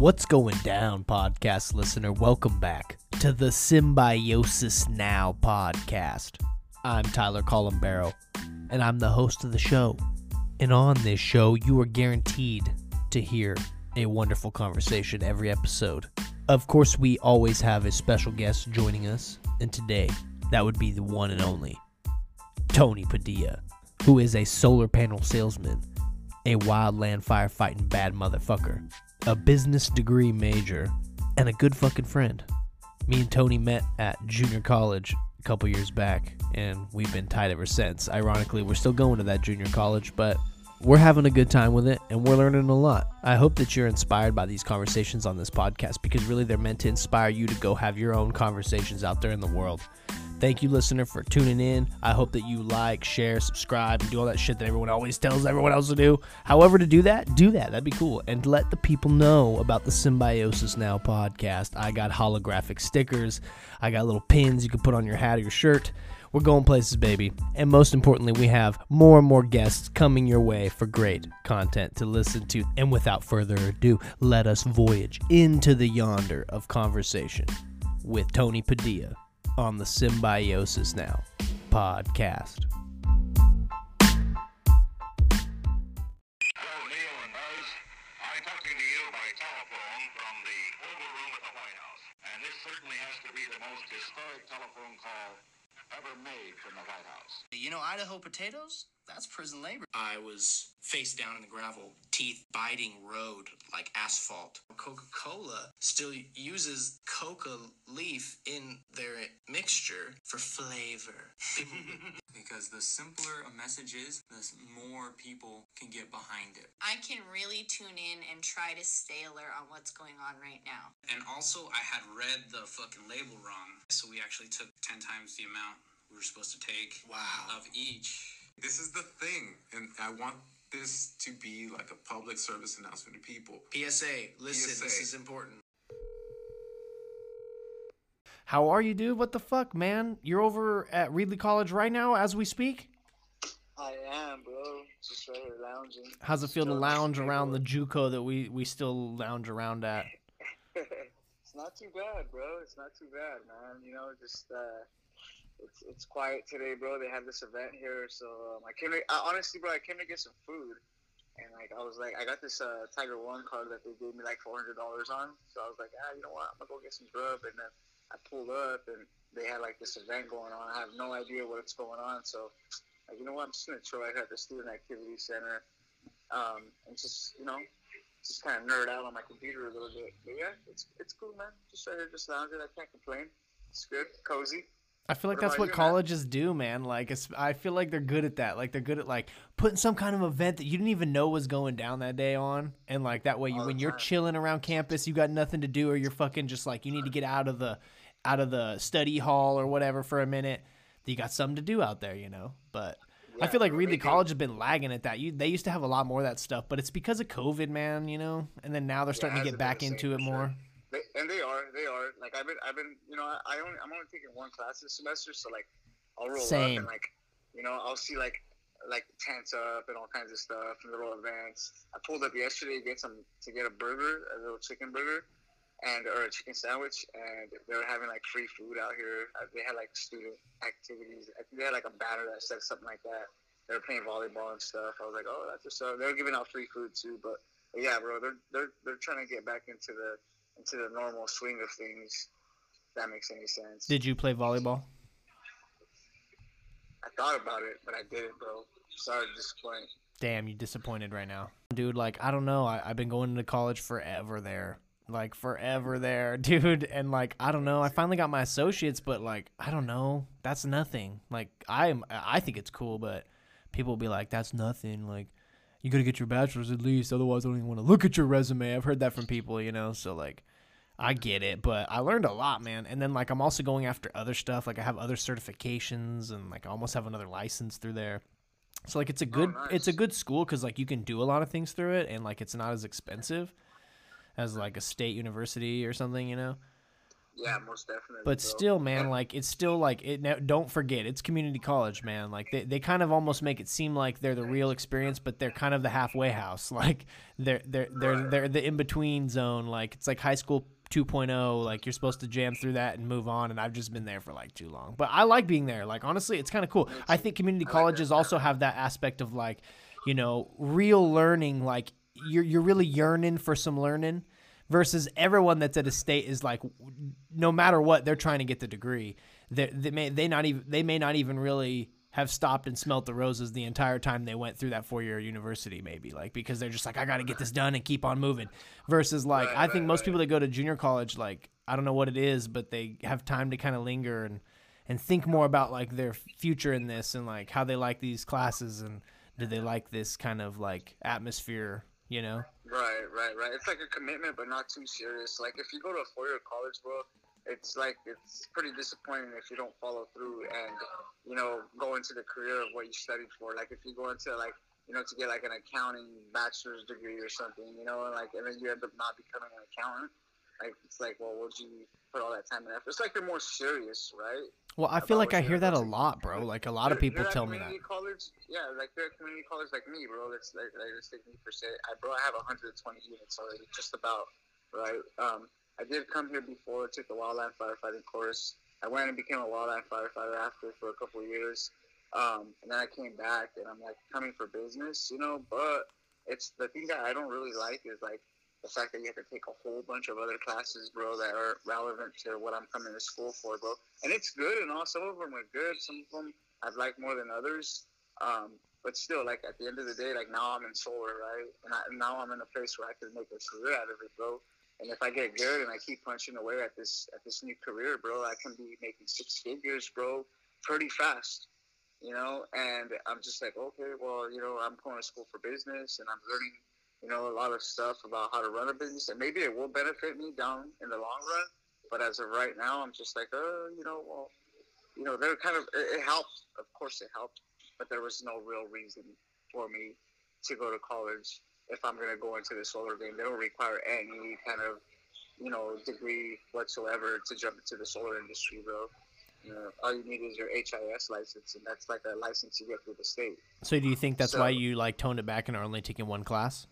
What's going down, podcast listener? Welcome back to the Symbiosis Now Podcast. I'm Tyler Colombero, and I'm the host of the show. And on this show, you are guaranteed to hear a wonderful conversation every episode. Of course, we always have a special guest joining us, and today, that would be the one and only Tony Padilla, who is a solar panel salesman, a wildland firefighting bad motherfucker, a business degree major, and a good fucking friend. Me and Tony met at junior college a couple years back, and we've been tight ever since. Ironically, we're still going to that junior college, but we're having a good time with it, and we're learning a lot. I hope that you're inspired by these conversations on this podcast, because really they're meant to inspire you to go have your own conversations out there in the world. Thank you, listener, for tuning in. I hope that you like, share, subscribe, and do all that shit that everyone always tells everyone else to do. However, to do that, That'd be cool. And let the people know about the Symbiosis Now podcast. I got holographic stickers. I got little pins you can put on your hat or your shirt. We're going places, baby. And most importantly, we have more and more guests coming your way for great content to listen to. And without further ado, let us voyage into the yonder of conversation with Tony Padilla on the Symbiosis Now podcast. I'm talking to you by telephone from the Oval Room at the White House, and this certainly has to be the most historic telephone call ever made from the White House. You know, Idaho potatoes? That's prison labor. I was face down in the gravel, teeth biting road like asphalt. Coca-Cola still uses coca leaf in their mixture for flavor. Because the simpler a message is, the more people can get behind it. I can really tune in and try to stay alert on what's going on right now. And also, I had read the fucking label wrong, so we actually took 10 times the amount we were supposed to take. Wow. Of each. This is the thing, and I want this to be like a public service announcement to people. PSA, listen, PSA. This is important. How are you, dude? What the fuck, man? You're over at Reedley College right now as we speak? I am, bro. Just right here lounging. How's it feel to lounge around the JUCO that we still lounge around at? It's not too bad, bro. It's not too bad, man. You know, just... It's quiet today, bro. They have this event here, so I honestly came to get some food, and I got this Tiger One card that they gave me like $400 on, so I was like, you know what, I'm gonna go get some grub, and then I pulled up, and they had like this event going on. I have no idea what's going on, so like, you know what, I'm just gonna chill right here at the Student Activity Center, and just, you know, just kind of nerd out on my computer a little bit. But yeah, it's cool, man. Just right here, just lounging. I can't complain. It's good, cozy. I feel like that's what colleges do, man. Like, I feel like they're good at that. Like, they're good at, like, putting some kind of event that you didn't even know was going down that day on. And, like, that way, when you're chilling around campus, you got nothing to do, or you're fucking just, like, you need to get out of the study hall or whatever for a minute. You got something to do out there, you know? But yeah, I feel like Reedley College has been lagging at that. They used to have a lot more of that stuff, but it's because of COVID, man, you know? And then now they're starting to get back into it more. They are. Like, I've been, you know, I'm only taking one class this semester, so, like, I'll roll up and, like, you know, I'll see, like, tents up and all kinds of stuff and little events. I pulled up yesterday to get a burger, a little chicken burger, or a chicken sandwich, and they were having, like, free food out here. They had, like, student activities. I think they had, like, a banner that said something like that. They were playing volleyball and stuff. I was like, oh, that's what's up. They were giving out free food, too, but yeah, bro, they're trying to get back into the normal swing of things, if that makes any sense. Did you play volleyball? I thought about it, but I didn't, bro. Sorry to disappoint. Damn, you disappointed right now. Dude, like, I don't know. I've been going to college forever there. Like, forever there, dude. And, like, I don't know. I finally got my associates, but, like, I don't know. That's nothing. Like, I think it's cool, but people will be like, that's nothing. Like, you got to get your bachelor's at least. Otherwise, I don't even want to look at your resume. I've heard that from people, you know. So, like, I get it. But I learned a lot, man. And then, like, I'm also going after other stuff. Like, I have other certifications and, like, I almost have another license through there. So, like, it's a good school because, like, you can do a lot of things through it. And, like, it's not as expensive as, like, a state university or something, you know. Yeah, most definitely. But still, man, like, it's still like, it. Don't forget, it's community college, man. Like, they kind of almost make it seem like they're the real experience, but they're kind of the halfway house. Like, they're the in between zone. Like, it's like high school 2.0. Like, you're supposed to jam through that and move on. And I've just been there for like too long. But I like being there. Like, honestly, it's kind of cool. I think community colleges also have that aspect of like, you know, real learning. Like, you're really yearning for some learning. Versus everyone that's at a state is like, no matter what, they're trying to get the degree. They may not even really have stopped and smelled the roses the entire time they went through that four-year university, maybe, like, because they're just like, I got to get this done and keep on moving. Versus like, I think most people that go to junior college, like, I don't know what it is, but they have time to kind of linger and think more about like their future in this and like how they like these classes and do they like this kind of like atmosphere. You know? Right. It's like a commitment, but not too serious. Like, if you go to a four-year college, bro, it's like, it's pretty disappointing if you don't follow through and, you know, go into the career of what you studied for. Like, if you go into, like, you know, to get, like, an accounting bachelor's degree or something, you know, and, like, and then you end up not becoming an accountant. Like, it's like, well, would you put all that time and effort? It's like you're more serious, right? Well, I feel like I hear that a lot, bro. Like, a lot of people tell me that. Yeah, like, they're at community college like me, bro. Let's take me per se. I have 120 units already, just about, right? I did come here before. Took the wildland firefighting course. I went and became a wildland firefighter after for a couple of years. And then I came back, and I'm, like, coming for business, you know? But it's the thing that I don't really like is, like, the fact that you have to take a whole bunch of other classes, bro, that are relevant to what I'm coming to school for, bro. And it's good and all. Some of them are good. Some of them I'd like more than others. But still, like, at the end of the day, like, now I'm in solar, right? And now I'm in a place where I can make a career out of it, bro. And if I get good and I keep punching away at this new career, bro, I can be making six figures, bro, pretty fast, you know? And I'm just like, okay, well, you know, I'm going to school for business and I'm learning, you know, a lot of stuff about how to run a business, and maybe it will benefit me down in the long run. But as of right now, I'm just like, you know, well, you know, they're kind of, it helped. Of course it helped, but there was no real reason for me to go to college if I'm going to go into the solar game. They don't require any kind of, you know, degree whatsoever to jump into the solar industry, bro. You know, all you need is your HIS license, and that's like a license you get through the state. So do you think that's why you, like, toned it back and are only taking one class?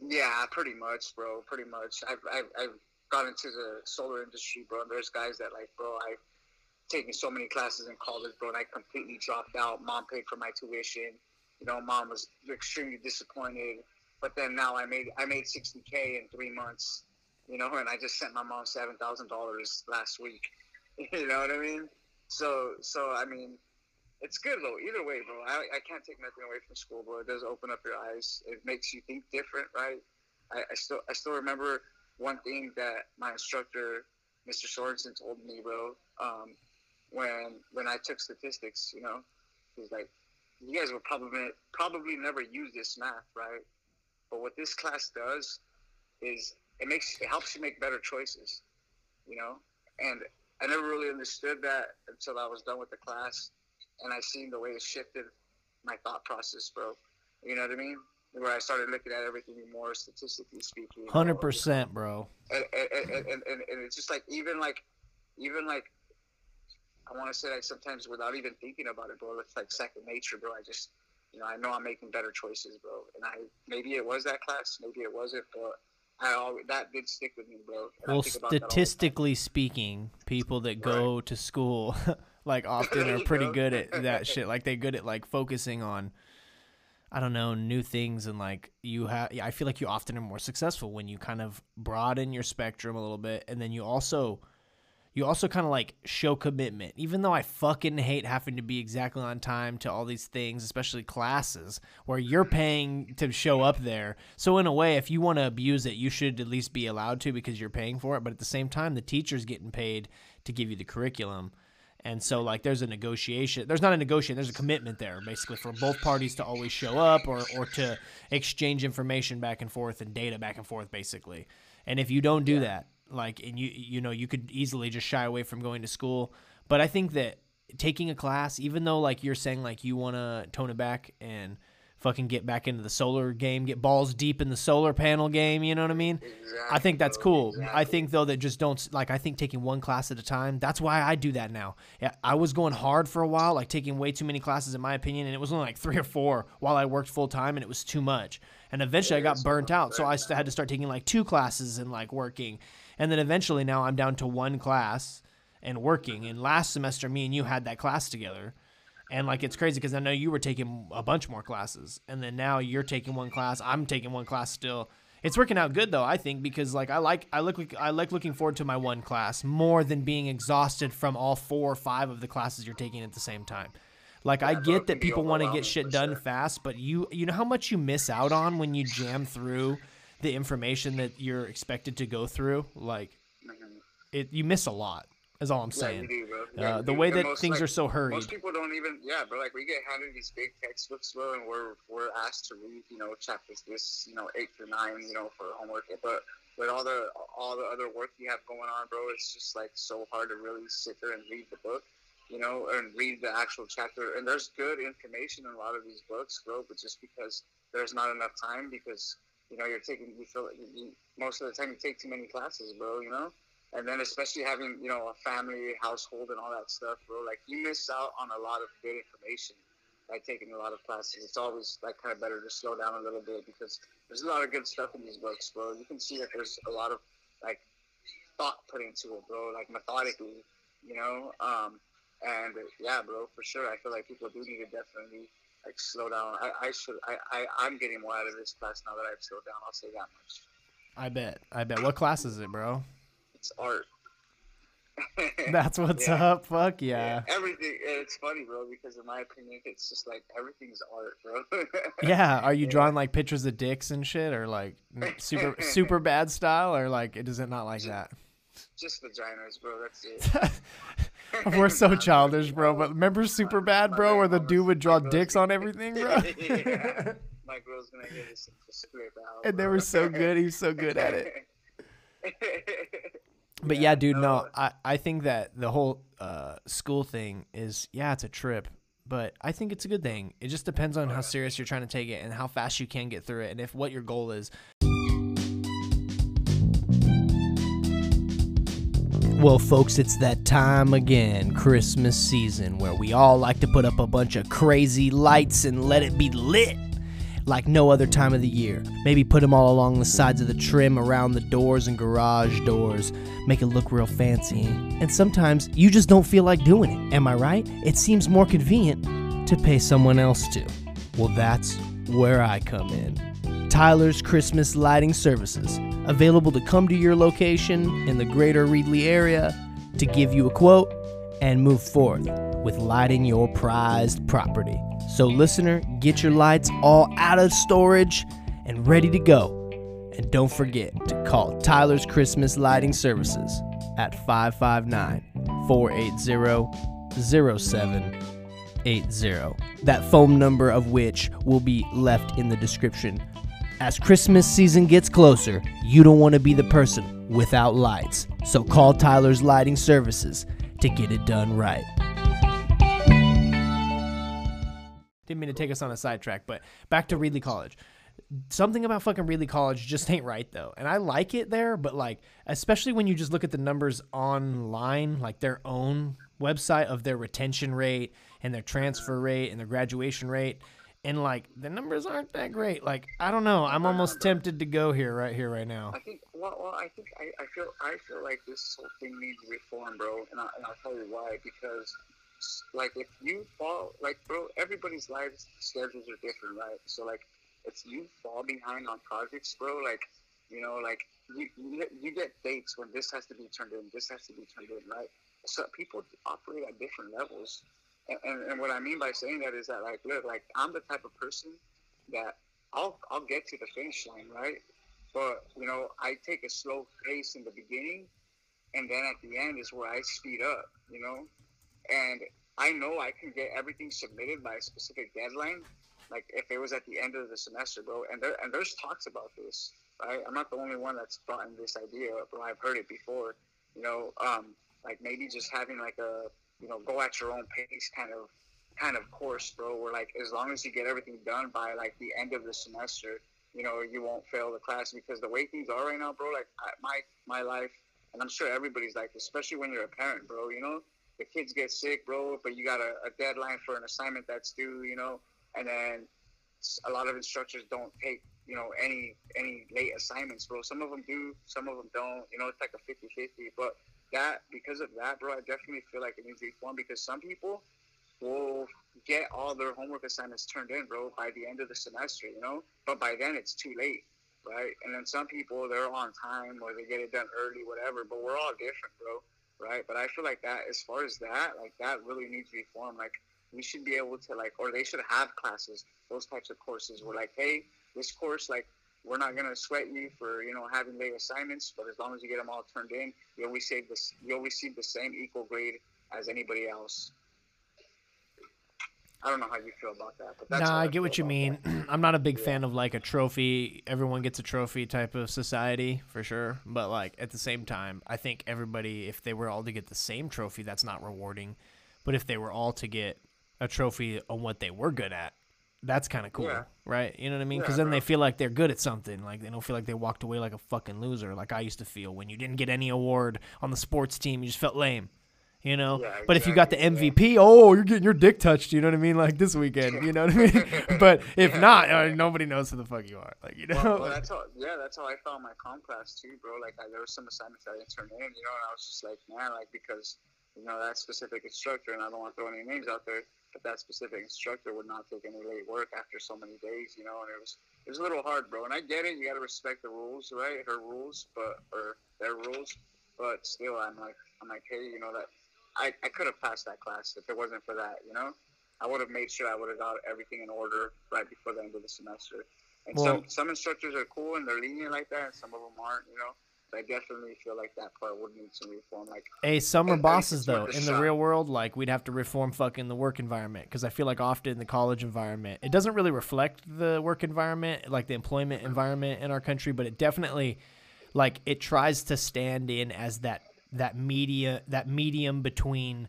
Yeah, pretty much, bro. Pretty much. I've got into the solar industry, bro. And there's guys that, like, bro, I've taken so many classes in college, bro, and I completely dropped out. Mom paid for my tuition. You know, mom was extremely disappointed. But then now I made $60K in 3 months, you know, and I just sent my mom $7,000 last week. You know what I mean? So I mean, it's good, though. Either way, bro, I can't take nothing away from school, bro. It does open up your eyes. It makes you think different, right? I still remember one thing that my instructor, Mr. Sorensen, told me, bro, when I took statistics, you know. He's like, you guys will probably never use this math, right? But what this class does is it helps you make better choices, you know. And I never really understood that until I was done with the class. And I seen the way it shifted my thought process, bro. You know what I mean? Where I started looking at everything more statistically speaking. 100%, bro. And it's just like, even like, I want to say, like, sometimes without even thinking about it, bro, it's like second nature, bro. I just, you know, I know I'm making better choices, bro. And maybe it was that class, maybe it wasn't, but that did stick with me, bro. And well, statistically speaking, people that go to school like often are pretty good at that shit. Like, they're good at, like, focusing on, I don't know, new things. And, like, I feel like you often are more successful when you kind of broaden your spectrum a little bit. And then you also kind of, like, show commitment, even though I fucking hate having to be exactly on time to all these things, especially classes where you're paying to show up there. So in a way, if you want to abuse it, you should at least be allowed to, because you're paying for it. But at the same time, the teacher's getting paid to give you the curriculum. And so, like, there's a negotiation. There's not a negotiation. There's a commitment there, basically, for both parties to always show up or to exchange information back and forth and data back and forth, basically. And if you don't do that, like, and you know, you could easily just shy away from going to school. But I think that taking a class, even though, like, you're saying, like, you want to tone it back and fucking get back into the solar game, get balls deep in the solar panel game, you know what I mean? Exactly. I think that's cool. Exactly. I think, though, that just don't, like, I think taking one class at a time, that's why I do that now. Yeah, I was going hard for a while, like taking way too many classes in my opinion, and it was only like 3 or 4 while I worked full time, and it was too much. And eventually I got burnt out, so I had to start taking like 2 classes and like working. And then eventually now I'm down to 1 class and working. And last semester, me and you had that class together. And, like, it's crazy because I know you were taking a bunch more classes. And then now you're taking 1 class. I'm taking 1 class still. It's working out good, though, I think, because, like, I like looking forward to my 1 class more than being exhausted from all 4 or 5 of the classes you're taking at the same time. Like, I get that people want to get shit done fast, but you know how much you miss out on when you jam through the information that you're expected to go through? Like, you miss a lot. Is all I'm saying. Yeah, do, the way that most, things like, are so hurried. Most people don't even, but like we get handed these big textbooks, bro, and we're asked to read, you know, chapters this, you know, 8 through 9, you know, for homework. But with all the other work you have going on, bro, it's just like so hard to really sit there and read the book, you know, and read the actual chapter. And there's good information in a lot of these books, bro, but just because there's not enough time, because you know you feel like most of the time you take too many classes, bro, you know. And then especially having, you know, a family, household, and all that stuff, bro, like, you miss out on a lot of good information by taking a lot of classes. It's always, like, kind of better to slow down a little bit because there's a lot of good stuff in these books, bro. You can see that there's a lot of, like, thought put into it, bro, like, methodically, you know? And, yeah, bro, for sure. I feel like people do need to definitely, like, slow down. I'm getting more out of this class now that I've slowed down. I'll say that much. I bet. What class is it, bro? It's art. That's what's up. Fuck yeah. Everything. It's funny, bro, because in my opinion, it's just like everything's art, bro. Yeah. Are you drawing like pictures of dicks and shit, or like super bad style, or like is it not like that? Just vaginas, bro. That's it. We're so childish, bro. But remember Super Bad, bro, where the dude would draw dicks on everything, bro? Yeah. My girl's gonna get this script out. And they were so good. He was so good at it. But yeah, dude, no, I think that the whole school thing is, yeah, it's a trip, but I think it's a good thing. It just depends on how serious you're trying to take it and how fast you can get through it and if what your goal is. Well, folks, it's that time again, Christmas season, where we all like to put up a bunch of crazy lights and let it be lit like no other time of the year. Maybe put them all along the sides of the trim, around the doors and garage doors. Make it look real fancy. And sometimes you just don't feel like doing it. Am I right? It seems more convenient to pay someone else to. Well, that's where I come in. Tyler's Christmas Lighting Services. Available to come to your location in the greater Reedley area to give you a quote and move forth with lighting your prized property. So listener, get your lights all out of storage and ready to go. And don't forget to call Tyler's Christmas Lighting Services at 559-480-0780. That phone number of which will be left in the description. As Christmas season gets closer, you don't want to be the person without lights. So call Tyler's Lighting Services to get it done right. Didn't mean to take us on a sidetrack, but back to Reedley College. Something about fucking Reedley College just ain't right, though. And I like it there, but, like, especially when you just look at the numbers online, like their own website of their retention rate and their transfer rate and their graduation rate. And, like, the numbers aren't that great. Like, I don't know. I'm almost tempted to go here, right now. I think, I feel like this whole thing needs reform, bro. And I'll tell you why, because... like, if you fall, like, bro, everybody's lives schedules are different, right? So, like, if you fall behind on projects, bro, like, you know, like, you get dates when this has to be turned in, right? So people operate at different levels. And what I mean by saying that is that, like, look, like, I'm the type of person that I'll get to the finish line, right? But, you know, I take a slow pace in the beginning, and then at the end is where I speed up, you know? And I know I can get everything submitted by a specific deadline, like if it was at the end of the semester, bro. And there's talks about this. Right? I'm not the only one that's brought in this idea, but I've heard it before. You know, like maybe just having like a, you know, go at your own pace kind of kind of course, bro, where like as long as you get everything done by like the end of the semester, you know, you won't fail the class. Because the way things are right now, bro, like my life, and I'm sure everybody's like, especially when you're a parent, bro, you know, the kids get sick, bro, but you got a deadline for an assignment that's due, you know, and then a lot of instructors don't take, you know, any late assignments, bro. Some of them do, some of them don't, you know, it's like a 50-50, but that, because of that, bro, I definitely feel like it needs to be fun, because some people will get all their homework assignments turned in, bro, by the end of the semester, you know, but by then it's too late, right? And then some people, they're on time or they get it done early, whatever, but we're all different, bro, right? But I feel like that, as far as that, like, that really needs to be fun. Like, we should be able to, like, or they should have classes, those types of courses where, like, hey, this course, like, we're not going to sweat you for, you know, having late assignments, but as long as you get them all turned in, you'll receive the same equal grade as anybody else. I don't know how you feel about that, but that's I get what you mean. I'm not a big fan of, like, a trophy, everyone gets a trophy type of society, for sure. But, like, at the same time, I think everybody, if they were all to get the same trophy, that's not rewarding. But if they were all to get a trophy on what they were good at, that's kind of cool, right? You know what I mean? Because then they feel like they're good at something. Like, they don't feel like they walked away like a fucking loser, like I used to feel when you didn't get any award on the sports team. You just felt lame. You know, exactly. But if you got the MVP, oh, you're getting your dick touched. You know what I mean? Like this weekend, you know what I mean? But if not, nobody knows who the fuck you are. Like, you know, well, that's how I found my comp class too, bro. Like there were some assignments that I didn't turn in, you know, and I was just like, man, like, because, you know, that specific instructor, and I don't want to throw any names out there, but that specific instructor would not take any late work after so many days, you know, and it was a little hard, bro. And I get it. You got to respect the rules, right? Her rules, or their rules, but still, I'm like, hey, you know, that, I could have passed that class if it wasn't for that, you know? I would have made sure I would have got everything in order right before the end of the semester. And some instructors are cool and they're lenient like that, and some of them aren't, you know? But I definitely feel like that part would need some reform. Like, hey, summer bosses, though, in the real world, like, we'd have to reform fucking the work environment, because I feel like often the college environment, it doesn't really reflect the work environment, like the employment environment in our country, but it definitely, like, it tries to stand in as that medium between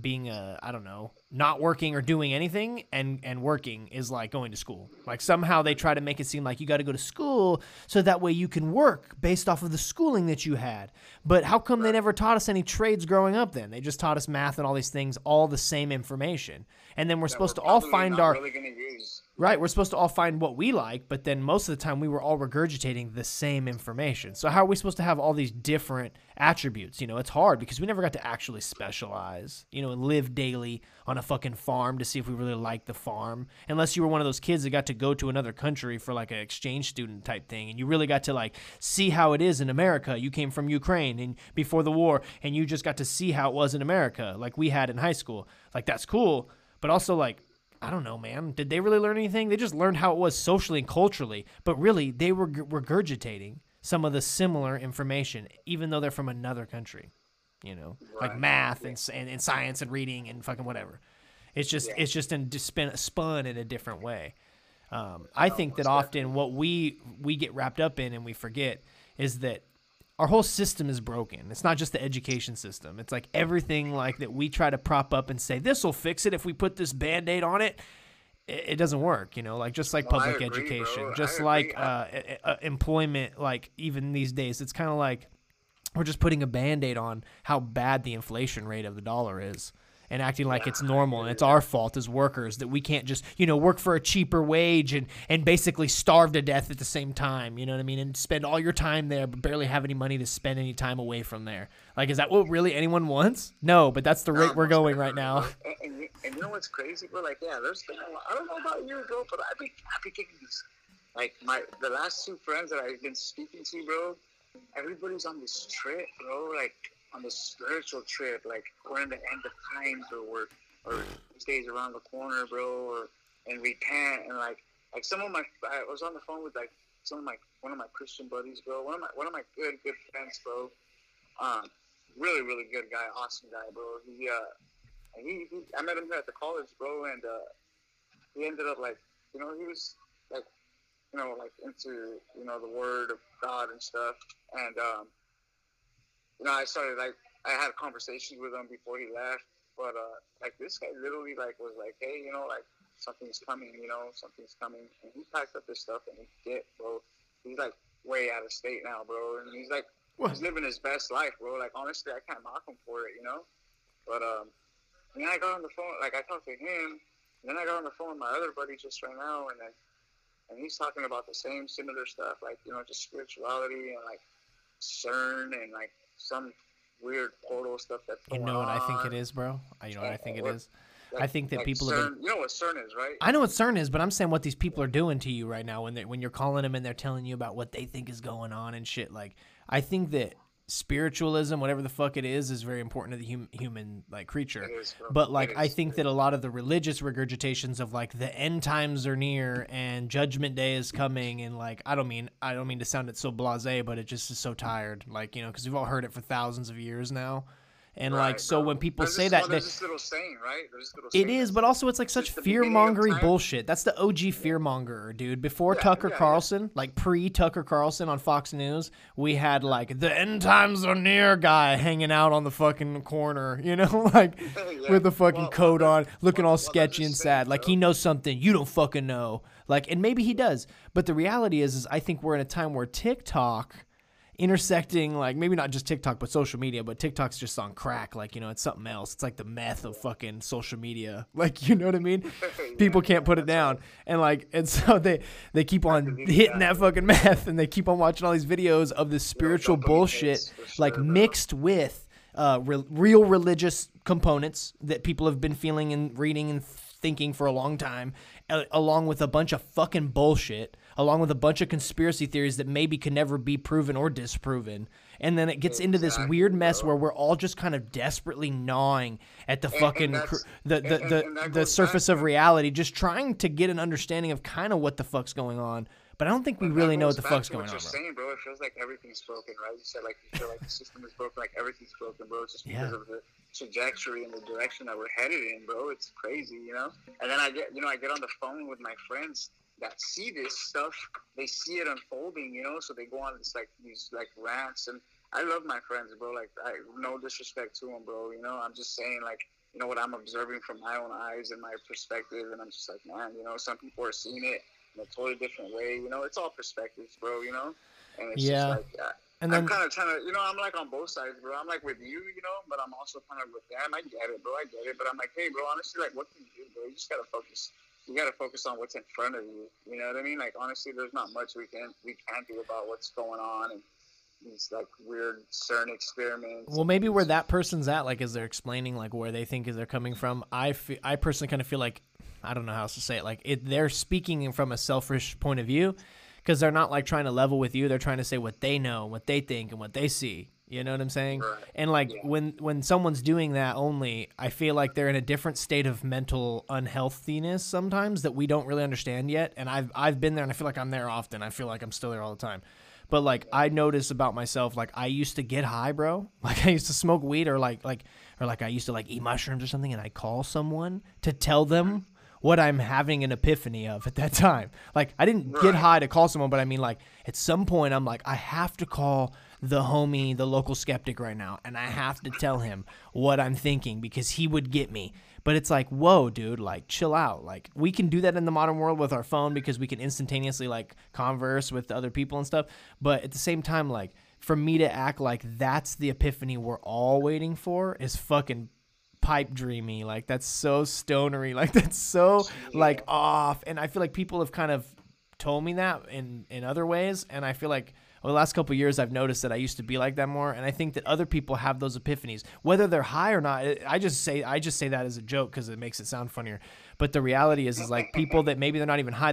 being I don't know, not working or doing anything, and working is like going to school. Like somehow they try to make it seem like you got to go to school so that way you can work based off of the schooling that you had. But how come they never taught us any trades growing up then? They just taught us math and all these things, all the same information. And then we're supposed to all find our... Right, we're supposed to all find what we like, but then most of the time we were all regurgitating the same information. So how are we supposed to have all these different attributes? You know, it's hard because we never got to actually specialize, you know, and live daily on a fucking farm to see if we really liked the farm. Unless you were one of those kids that got to go to another country for like an exchange student type thing, and you really got to like see how it is in America. You came from Ukraine and before the war, and you just got to see how it was in America, like we had in high school. Like that's cool, but also like, I don't know, man. Did they really learn anything? They just learned how it was socially and culturally, but really they were regurgitating some of the similar information, even though they're from another country, you know, right. Like math and science and reading and fucking whatever. It's just, spun in a different way. I think that often what we get wrapped up in and we forget is that our whole system is broken. It's not just the education system. It's like everything like that we try to prop up and say, this will fix it if we put this Band-Aid on it. It doesn't work, you know, like just like public education, bro. Just like employment, like even these days, it's kind of like we're just putting a Band-Aid on how bad the inflation rate of the dollar is and acting like it's normal and it's our fault as workers that we can't just, you know, work for a cheaper wage and basically starve to death at the same time, you know what I mean, and spend all your time there but barely have any money to spend any time away from there. Like, is that what really anyone wants? No, but that's the rate we're going right now. And you know what's crazy, bro? Like, yeah, there's been a lot. I don't know about you, bro, but I've been getting these, like, the last two friends that I've been speaking to, bro, everybody's on this trip, bro, like, on the spiritual trip, like we're in the end of times, or these days around the corner, bro, and repent, and like some of my, I was on the phone with like one of my Christian buddies, bro, one of my good friends, bro, really really good guy, awesome guy, bro. He I met him here at the college, bro, and he ended up like, you know, he was like, you know, like into, you know, the word of God and stuff, and you know, I had conversations with him before he left, But like this guy literally like was like, hey, you know, like something's coming, you know, something's coming. And he packed up his stuff and he dipped, bro. He's like way out of state now, bro. And he's like, he's living his best life, bro. Like honestly, I can't knock him for it, you know. But then I got on the phone, like I talked to him. And then I got on the phone with my other buddy just right now, and then and he's talking about the same similar stuff, like, you know, just spirituality and like CERN and like some weird portal stuff that's going on. You know what I think it is, bro? You know what I think it is? Like, I think that like people CERN, have been, you know what CERN is, right? I know what CERN is, but I'm saying what these people are doing to you right now when you're calling them and they're telling you about what they think is going on and shit. Like, I think that spiritualism, whatever the fuck it is very important to the human like creature. It is, but like, I think that a lot of the religious regurgitations of like the end times are near and judgment day is coming, and like, I don't mean to sound it so blasé, but it just is so tired. Like, you know, because we've all heard it for thousands of years now. And right, like, so when people say that, there's this little saying, right? There's this little saying. It is, but also it's like such fear-mongering bullshit. That's the OG fear-mongerer, dude. Before Tucker Carlson, like pre-Tucker Carlson on Fox News, we had like the end times are near guy hanging out on the fucking corner, you know, like with a fucking coat on, looking all sketchy and sad. Though. Like he knows something you don't fucking know. Like, and maybe he does, but the reality is I think we're in a time where TikTok intersecting, like maybe not just TikTok but social media, but TikTok's just on crack, like, you know, it's something else. It's like the meth of fucking social media, like, you know what I mean? People can't put it down, and like, and so they keep on hitting that fucking meth, and they keep on watching all these videos of this spiritual bullshit, like mixed with real religious components that people have been feeling and reading and thinking for a long time, along with a bunch of fucking bullshit, along with a bunch of conspiracy theories that maybe can never be proven or disproven. And then it gets into this weird mess where we're all just kind of desperately gnawing at the fucking the surface of reality, just trying to get an understanding of kind of what the fuck's going on. But I don't think we really know what the fuck's going on. You're saying, bro, it feels like everything's broken, right? You said like you feel like the system is broken, like everything's broken, bro. It's just because of the trajectory and the direction that we're headed in, bro. It's crazy, you know. And then I get on the phone with my friends that see this stuff. They see it unfolding, you know. So they go on these rants, and I love my friends, bro. Like, no disrespect to them, bro. You know, I'm just saying like, you know, what I'm observing from my own eyes and my perspective, and I'm just like, man, you know, some people are seeing it in a totally different way, you know. It's all perspectives, bro, you know. And it's just like, and then, I'm kind of trying to, you know, I'm like on both sides, bro. I'm like with you, you know, but I'm also kind of with them. I get it, bro. But I'm like, hey, bro, honestly, like, what can you do, bro? You just gotta focus. You gotta focus on what's in front of you. You know what I mean? Like, honestly, there's not much we can do about what's going on and these like weird CERN experiments. Well, maybe where that person's at, like, as they're explaining like where they think is they're coming from. I personally kind of feel like, I don't know how else to say it. Like, they're speaking from a selfish point of view, because they're not like trying to level with you. They're trying to say what they know, what they think, and what they see. You know what I'm saying? Right. And like when someone's doing that only, I feel like they're in a different state of mental unhealthiness sometimes that we don't really understand yet. And I've been there, and I feel like I'm there often. I feel like I'm still there all the time. But like, I notice about myself, like I used to get high, bro. Like I used to smoke weed or I used to like eat mushrooms or something, and I call someone to tell them what I'm having an epiphany of at that time. Like, I didn't get high to call someone, but I mean, like, at some point, I'm like, I have to call the homie, the local skeptic right now, and I have to tell him what I'm thinking, because he would get me. But it's like, whoa, dude, like, chill out. Like, we can do that in the modern world with our phone, because we can instantaneously, like, converse with other people and stuff. But at the same time, like, for me to act like that's the epiphany we're all waiting for is fucking pipe dreamy. Like, that's so stonery, like that's so like off. And I feel like people have kind of told me that in other ways, and I feel like over the last couple of years I've noticed that I used to be like that more, and I think that other people have those epiphanies whether they're high or not. I just say that as a joke because it makes it sound funnier, but the reality is like people that maybe they're not even high,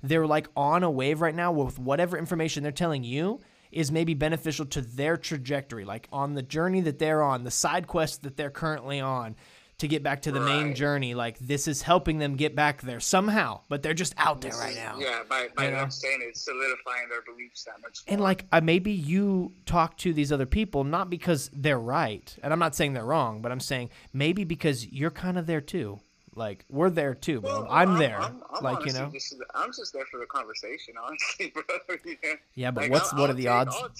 they're like on a wave right now with whatever information they're telling you is maybe beneficial to their trajectory, like on the journey that they're on, the side quest that they're currently on to get back to the main journey. Like, this is helping them get back there somehow, but they're just out there right now. Yeah, by not saying it's solidifying their beliefs that much more. And like, maybe you talk to these other people, not because they're right, and I'm not saying they're wrong, but I'm saying maybe because you're kind of there too. Like, we're there too, bro. I'm just there for the conversation, honestly, bro. Yeah. Yeah, but like, what are the odds? Like,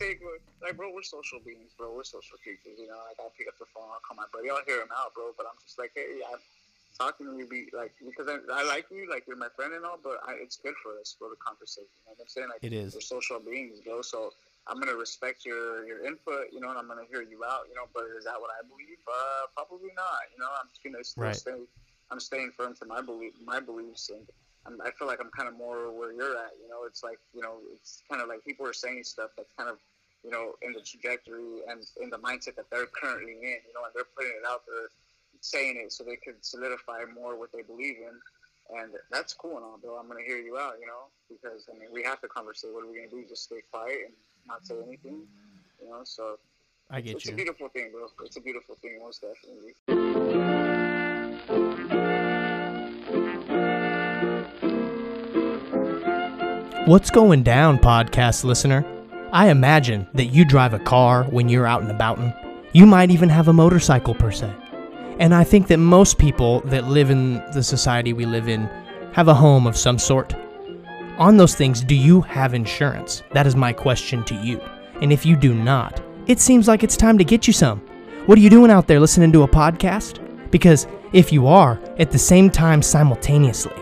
bro, we're social beings, bro. We're social creatures, you know. Like, I'll pick up the phone, I'll call my buddy, I'll hear him out, bro. But I'm just like, hey, I'm talking to you, because I like you, like, you're my friend and all. But it's good for us, for the conversation. You know what I'm saying? Like, it is. We're social beings, bro. So I'm gonna respect your input, you know, and I'm gonna hear you out, you know. But is that what I believe? Probably not. You know, I'm just gonna still stay. I'm staying firm to my beliefs, and I feel like I'm kind of more where you're at. You know, it's like, you know, it's kind of like people are saying stuff that's kind of, you know, in the trajectory and in the mindset that they're currently in. You know, and they're putting it out there, saying it so they could solidify more what they believe in, and that's cool and all, bro. I'm gonna hear you out, you know, because I mean, we have to conversate. What are we gonna do? Just stay quiet and not say anything? You know, so I get you. It's a beautiful thing, bro. It's a beautiful thing, most definitely. What's going down, podcast listener? I imagine that you drive a car when you're out and about. You might even have a motorcycle per se. And I think that most people that live in the society we live in have a home of some sort. On those things, do you have insurance? That is my question to you. And if you do not, it seems like it's time to get you some. What are you doing out there listening to a podcast? Because if you are, at the same time simultaneously,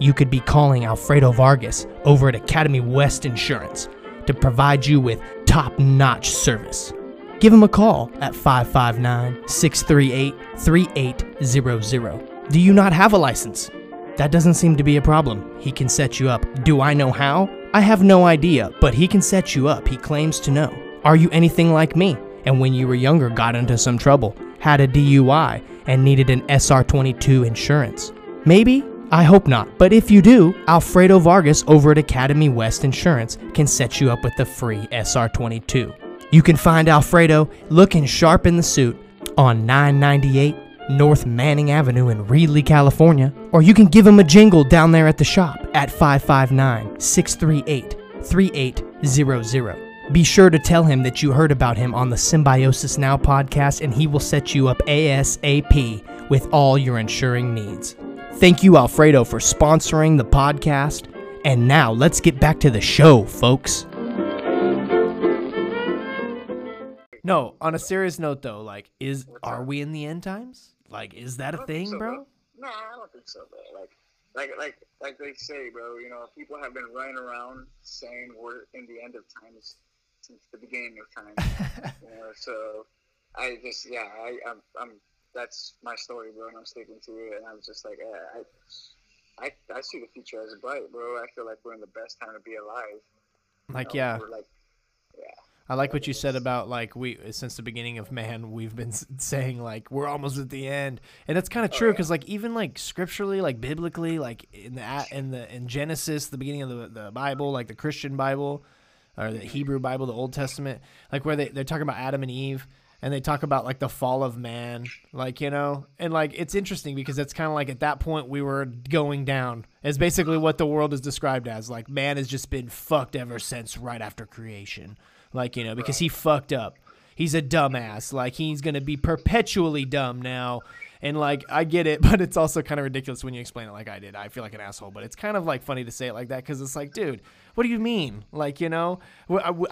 you could be calling Alfredo Vargas over at Academy West Insurance to provide you with top-notch service. Give him a call at 559-638-3800. Do you not have a license? That doesn't seem to be a problem. He can set you up. Do I know how? I have no idea, but he can set you up. He claims to know. Are you anything like me? And when you were younger, got into some trouble, had a DUI, and needed an SR22 insurance. Maybe? I hope not. But if you do, Alfredo Vargas over at Academy West Insurance can set you up with the free SR22. You can find Alfredo looking sharp in the suit on 998 North Manning Avenue in Reedley, California. Or you can give him a jingle down there at the shop at 559-638-3800. Be sure to tell him that you heard about him on the Symbiosis Now podcast, and he will set you up ASAP with all your insuring needs. Thank you, Alfredo, for sponsoring the podcast. And now let's get back to the show, folks. No, on a serious note, though, like, are we in the end times? Like, is that a thing, bro? No, I don't think so, bro. Like they say, bro, you know, people have been running around saying we're in the end of times since the beginning of time. You know, so I just, yeah, I'm that's my story, bro, and I'm sticking to it. And I was just like, I see the future as bright, bro. I feel like we're in the best time to be alive. Like, you know, yeah. Like, yeah. I like what you said about, like, we, since the beginning of man, we've been saying, like, we're almost at the end. And that's kind of true, because, like, even, like, scripturally, like, biblically, like, in Genesis, the beginning of the Bible, like, the Christian Bible, or the Hebrew Bible, the Old Testament, like, where they're talking about Adam and Eve, and they talk about, like, the fall of man, like, you know? And, like, it's interesting, because it's kind of like, at that point, we were going down. It's basically what the world is described as. Like, man has just been fucked ever since right after creation. Like, you know, because he fucked up. He's a dumbass. Like, he's going to be perpetually dumb now. And, like, I get it, but it's also kind of ridiculous when you explain it like I did. I feel like an asshole, but it's kind of, like, funny to say it like that, because it's like, dude, what do you mean? Like, you know,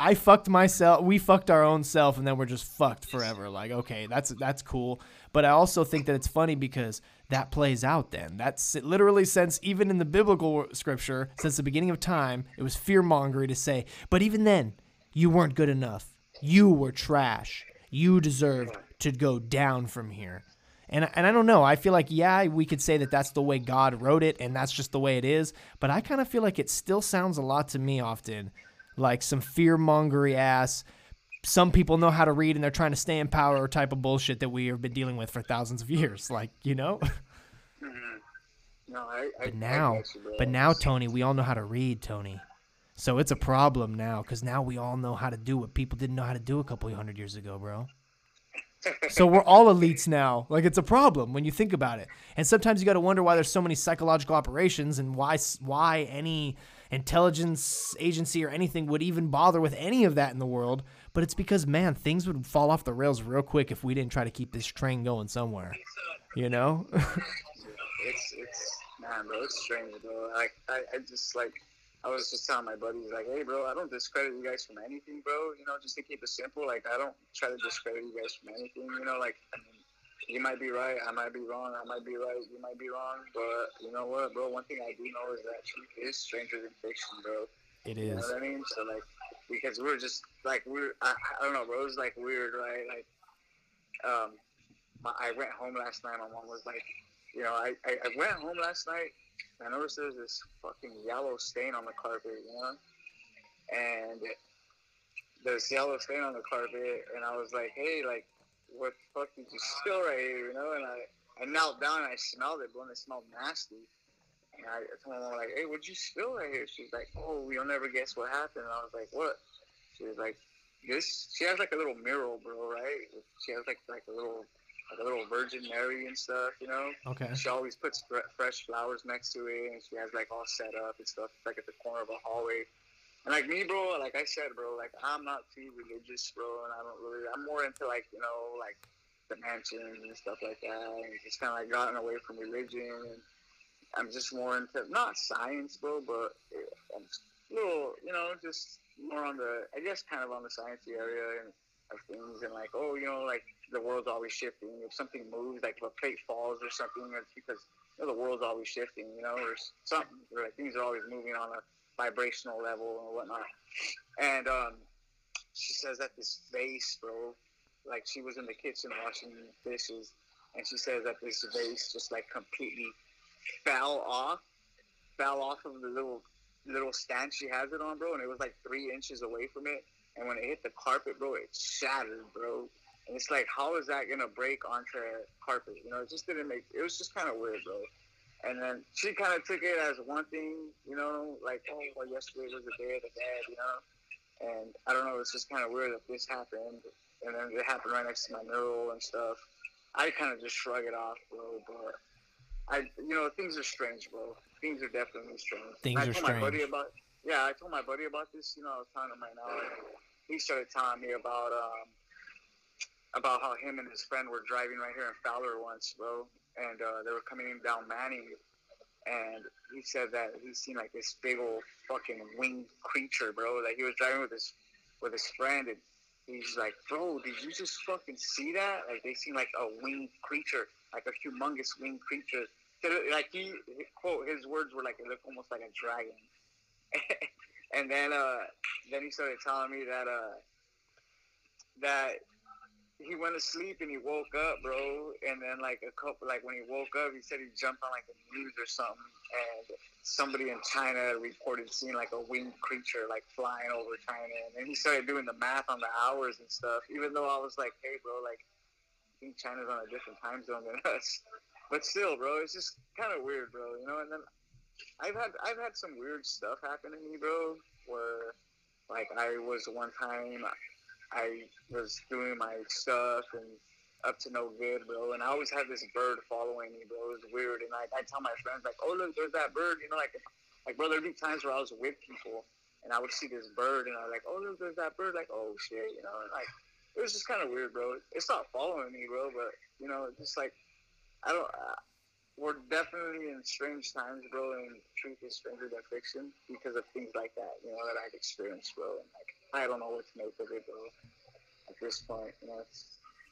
I fucked myself. We fucked our own self, and then we're just fucked forever. Like, okay, that's cool. But I also think that it's funny because that plays out then. That's literally, since even in the biblical scripture, since the beginning of time, it was fear-mongery to say, but even then, you weren't good enough. You were trash. You deserved to go down from here. And I don't know. I feel like, yeah, we could say that that's the way God wrote it, and that's just the way it is. But I kind of feel like it still sounds a lot to me often like some fear-mongery ass, some people know how to read and they're trying to stay in power type of bullshit that we have been dealing with for thousands of years. Like, you know? No, but now, Tony, we all know how to read, Tony. So it's a problem now, because now we all know how to do what people didn't know how to do a couple hundred years ago, bro. So we're all elites now. Like, it's a problem when you think about it. And sometimes you got to wonder why there's so many psychological operations, and why any intelligence agency or anything would even bother with any of that in the world. But it's because, man, things would fall off the rails real quick if we didn't try to keep this train going somewhere, you know? it's man, bro, it's strange, bro. Like I just like I was just telling my buddies, like, hey, bro, I don't discredit you guys from anything, bro. You know, just to keep it simple, like I don't try to discredit you guys from anything. You know, like I mean, you might be right, I might be wrong, I might be right, you might be wrong, but you know what, bro? One thing I do know is that truth is stranger than fiction, bro. It is. You know what I mean? So like, because we're just like I don't know, bro. It was like weird, right? Like, I went home last night. My mom was like, you know, I went home last night. And I noticed there's this fucking yellow stain on the carpet, you know. And there's yellow stain on the carpet, and I was like, hey, like, what the fuck did you spill right here, you know? And I knelt down and I smelled it, but it smelled nasty. And I told my mom, like, hey, what'd you spill right here? She's like, oh, you'll never guess what happened. And I was like, what? She was like, this. She has like a little mural, bro, right? She has like a little. Like a little Virgin Mary and stuff, you know? Okay. She always puts fresh flowers next to it, and she has, like, all set up and stuff, like, at the corner of a hallway. And, like, me, bro, like I said, bro, like, I'm not too religious, bro, and I don't really, I'm more into, like, you know, like, the mansions and stuff like that, and just kind of, like, gotten away from religion, and I'm just more into, not science, bro, but I'm just a little, you know, just more on the, I guess, kind of on the sciencey area and of things, and, like, oh, you know, like, the world's always shifting. If something moves, like if a plate falls or something, it's because you know, the world's always shifting, you know, or something, right? Things are always moving on a vibrational level and whatnot. And she says that this vase, bro, like she was in the kitchen washing dishes, and she says that this vase just like completely fell off of the little stand she has it on, bro, and it was like 3 inches away from it, and when it hit the carpet, bro, it shattered, bro. And it's like, how is that going to break onto carpet? You know, it just didn't make, it was just kind of weird, bro. And then she kind of took it as one thing, you know, like, oh, well, yesterday was the day of the dead, you know? And I don't know, it's just kind of weird that this happened. And then it happened right next to my mural and stuff. I kind of just shrug it off, bro. But, you know, things are strange, bro. Things are definitely strange. I told my buddy about this, you know, I was telling him right now. He started telling me about how him and his friend were driving right here in Fowler once, bro, and they were coming down Manning, and he said that he seen like this big old fucking winged creature, bro. Like he was driving with his friend, and he's like, bro, did you just fucking see that? Like they seen like a winged creature, like a humongous winged creature. Like he quote his words were like it looked almost like a dragon. And then he started telling me that. He went to sleep and he woke up, bro. And then, like, when he woke up, he said he jumped on, like, the news or something. And somebody in China reported seeing, like, a winged creature, like, flying over China. And then he started doing the math on the hours and stuff, even though I was like, hey, bro, like, I think China's on a different time zone than us. But still, bro, it's just kind of weird, bro, you know? And then I've had some weird stuff happen to me, bro, where, like, I was doing my stuff and up to no good, bro. And I always had this bird following me, bro. It was weird. And I tell my friends, like, oh, look, there's that bird. You know, like bro, there'd be times where I was with people and I would see this bird and I was like, oh, look, there's that bird. Like, oh, shit, you know. And, like, it was just kind of weird, bro. It's not following me, bro. But, you know, just like, we're definitely in strange times, bro. And truth is stranger than fiction because of things like that, you know, that I've experienced, bro. And, like, I don't know what to make of it, bro, at this point. You know,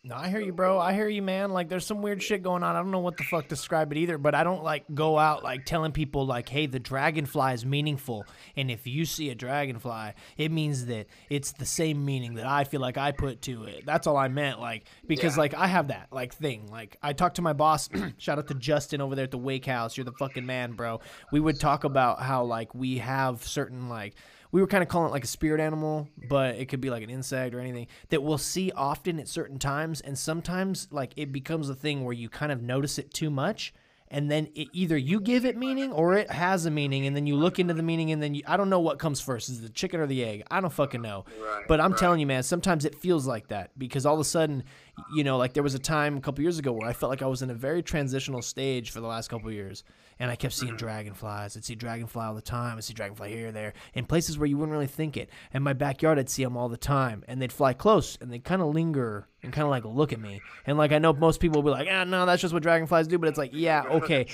no, I hear you, bro. I hear you, man. Like, there's some weird shit going on. I don't know what the fuck to describe it either, but I don't, like, go out, like, telling people, like, hey, the dragonfly is meaningful, and if you see a dragonfly, it means that it's the same meaning that I feel like I put to it. That's all I meant, like, because, yeah. Like, I have that, like, thing. Like, I talked to my boss. Shout out to Justin over there at the Wake House. You're the fucking man, bro. We would talk about how, like, we have certain, like, we were kind of calling it like a spirit animal, but it could be like an insect or anything that we'll see often at certain times. And sometimes like it becomes a thing where you kind of notice it too much. And then it, either you give it meaning or it has a meaning. And then you look into the meaning and then I don't know what comes first. Is it the chicken or the egg? I don't fucking know. Right, but I'm telling you, man, sometimes it feels like that because all of a sudden you know, like there was a time a couple years ago where I felt like I was in a very transitional stage for the last couple of years, and I kept seeing dragonflies. I'd see dragonfly all the time. I'd see dragonfly here, there, in places where you wouldn't really think it. In my backyard, I'd see them all the time, and they'd fly close, and they'd kind of linger and kind of like look at me. And like I know most people will be like, ah, no, that's just what dragonflies do. But it's like, yeah, okay,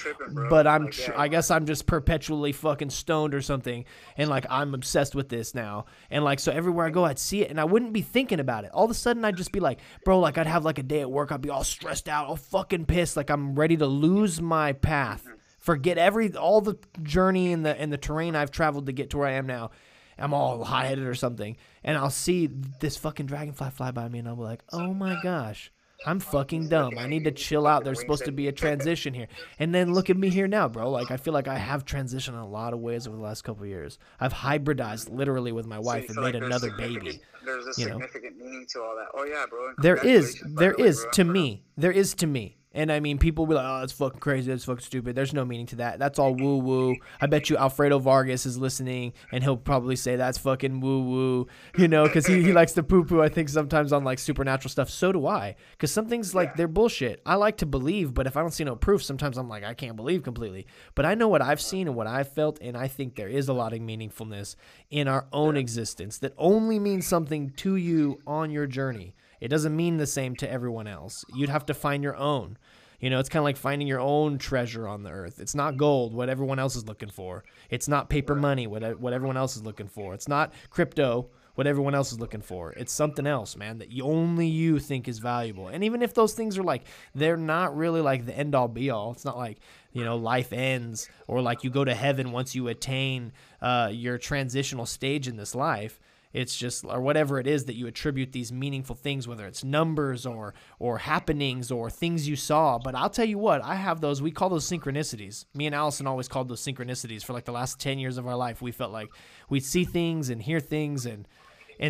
but I guess I'm just perpetually fucking stoned or something, and like I'm obsessed with this now. And like so everywhere I go, I'd see it, and I wouldn't be thinking about it. All of a sudden, I'd just be like, bro, like I'd have like a day at work, I'd be all stressed out, all fucking pissed, like I'm ready to lose my path, forget all the journey and the terrain I've traveled to get to where I am now. I'm all hot-headed or something, and I'll see this fucking dragonfly fly by me, and I'll be like, oh my gosh, I'm fucking dumb. I need to chill out. There's supposed to be a transition here. And then look at me here now, bro. Like, I feel like I have transitioned in a lot of ways over the last couple of years. I've hybridized literally with my wife and made another baby. There's a significant meaning to all that. Oh, yeah, bro. There is to me. And, I mean, people will be like, oh, that's fucking crazy. That's fucking stupid. There's no meaning to that. That's all woo-woo. I bet you Alfredo Vargas is listening, and he'll probably say that's fucking woo-woo, you know, because he likes to poo-poo, I think, sometimes on, like, supernatural stuff. So do I, because some things, like, they're bullshit. I like to believe, but if I don't see no proof, sometimes I'm like, I can't believe completely. But I know what I've seen and what I've felt, and I think there is a lot of meaningfulness in our own existence that only means something to you on your journey. It doesn't mean the same to everyone else. You'd have to find your own. You know, it's kind of like finding your own treasure on the earth. It's not gold, what everyone else is looking for. It's not paper money, what everyone else is looking for. It's not crypto, what everyone else is looking for. It's something else, man, that only you think is valuable. And even if those things are like, they're not really like the end all be all. It's not like, you know, life ends or like you go to heaven once you attain your transitional stage in this life. It's just, or whatever it is that you attribute these meaningful things, whether it's numbers or happenings or things you saw. But I'll tell you what, I have those, we call those synchronicities. Me and Allison always called those synchronicities for like the last 10 years of our life. We felt like we'd see things and hear things and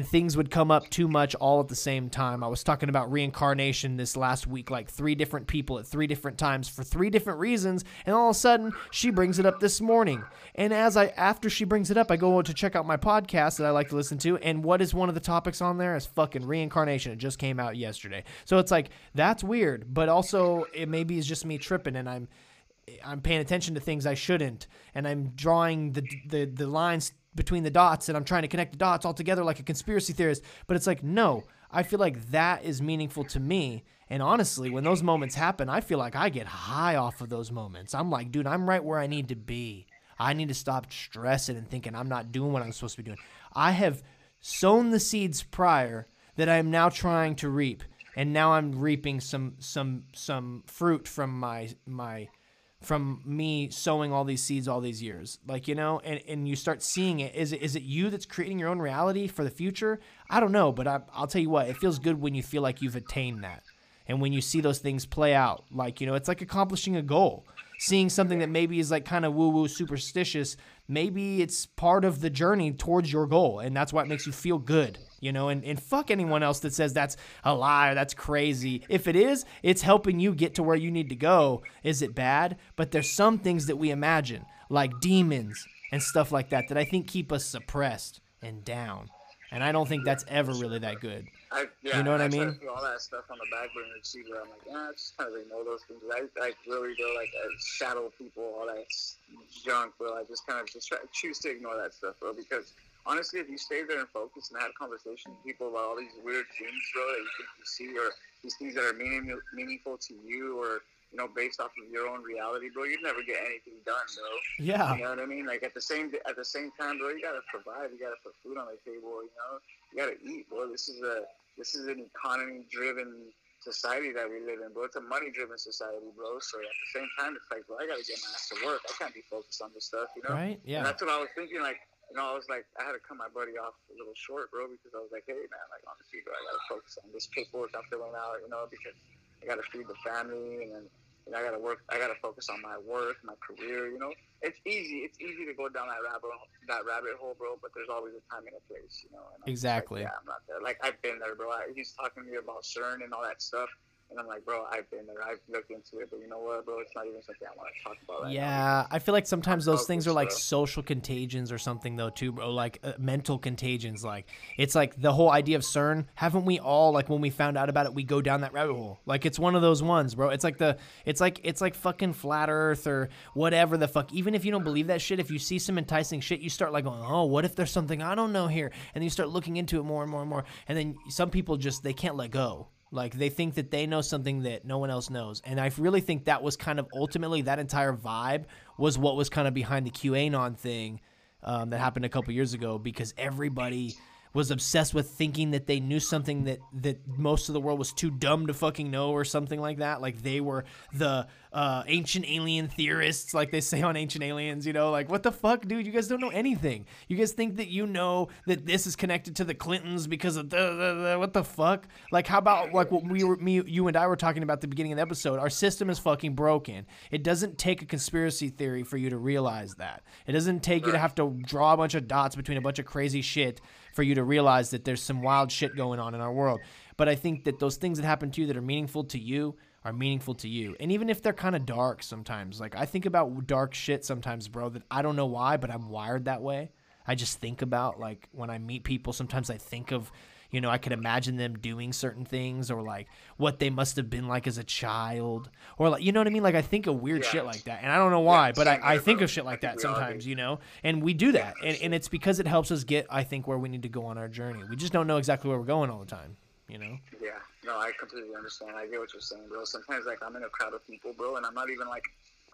things would come up too much all at the same time. I was talking about reincarnation this last week, like 3 different people at 3 different times for 3 different reasons. And all of a sudden she brings it up this morning. And after she brings it up, I go to check out my podcast that I like to listen to. And what is one of the topics on there is fucking reincarnation. It just came out yesterday. So it's like, that's weird, but also it maybe is just me tripping and I'm paying attention to things I shouldn't. And I'm drawing the lines between the dots, and I'm trying to connect the dots all together like a conspiracy theorist. But it's like, no, I feel like that is meaningful to me. And honestly, when those moments happen, I feel like I get high off of those moments. I'm like, dude, I'm right where I need to be. I need to stop stressing and thinking I'm not doing what I'm supposed to be doing. I have sown the seeds prior that I am now trying to reap. And now I'm reaping some fruit from me sowing all these seeds all these years, like, you know, and you start seeing it. Is it you that's creating your own reality for the future? I don't know, but I'll tell you what, it feels good when you feel like you've attained that. And when you see those things play out, like, you know, it's like accomplishing a goal, seeing something that maybe is like kind of woo-woo superstitious. Maybe it's part of the journey towards your goal. And that's why it makes you feel good, you know, and fuck anyone else that says that's a lie or that's crazy. If it is, it's helping you get to where you need to go. Is it bad? But there's some things that we imagine, like demons and stuff like that, that I think keep us suppressed and down. And I don't think that's ever really that good. You know what I mean? All that stuff on the back burner too, where I'm like, I just kind of ignore those things. I really go like shadow people, all that junk, but I just kind of just choose to ignore that stuff, bro. Because honestly, if you stay there and focus and have conversations with people about all these weird things, bro, that you think you see, or these things that are meaningful to you, or, you know, based off of your own reality, bro, you'd never get anything done, bro. Yeah. You know what I mean? Like, at the same time, bro, you gotta provide. You gotta put food on the table, you know? You gotta eat, bro. This is an economy-driven society that we live in, bro. It's a money-driven society, bro. So, at the same time, it's like, bro, I gotta get my ass to work. I can't be focused on this stuff, you know? Right, yeah. And that's what I was thinking, like, you know, I was like, I had to cut my buddy off a little short, bro, because I was like, hey, man, like, honestly, bro, I gotta focus on this paperwork I'm filling out, you know, because I gotta feed the family, and then, you know, I gotta focus on my work, my career, you know. It's easy to go down that rabbit hole, bro, but there's always a time and a place, you know. And I'm exactly. Like, yeah, I'm not there. Like, I've been there, bro. He's talking to me about CERN and all that stuff. And I'm like, bro, I've been there. I've looked into it. But you know what, bro? It's not even something I want to talk about right now. Yeah, I feel like sometimes those things are like social contagions or something, though, too, bro. Like mental contagions. Like, it's like the whole idea of CERN. Haven't we all, like, when we found out about it, we go down that rabbit hole? Like, it's one of those ones, bro. It's like it's like fucking flat Earth or whatever the fuck. Even if you don't believe that shit, if you see some enticing shit, you start like going, oh, what if there's something I don't know here? And then you start looking into it more and more and more. And then some people just, they can't let go. Like, they think that they know something that no one else knows. And I really think that was kind of ultimately that entire vibe was what was kind of behind the QAnon thing that happened a couple years ago, because everybody was obsessed with thinking that they knew something that most of the world was too dumb to fucking know or something like that. Like, they were the ancient alien theorists, like they say on Ancient Aliens, you know, like, what the fuck, dude? You guys don't know anything. You guys think that you know that this is connected to the Clintons because of what the fuck? Like, how about, like, what you and I were talking about at the beginning of the episode? Our system is fucking broken. It doesn't take a conspiracy theory for you to realize that. It doesn't take you to have to draw a bunch of dots between a bunch of crazy shit for you to realize that there's some wild shit going on in our world. But I think that those things that happen to you that are meaningful to you are meaningful to you. And even if they're kind of dark sometimes, like, I think about dark shit sometimes, bro, that I don't know why, but I'm wired that way. I just think about, like, when I meet people, sometimes I think of, you know, I could imagine them doing certain things, or like what they must have been like as a child, or like, you know what I mean? Like, I think of weird shit like that, and I don't know why, but I think of shit like that sometimes, you know, and we do that. And it's because it helps us get, I think, where we need to go on our journey. We just don't know exactly where we're going all the time, you know? Yeah, no, I completely understand. I get what you're saying, bro. Sometimes, like, I'm in a crowd of people, bro, and I'm not even like,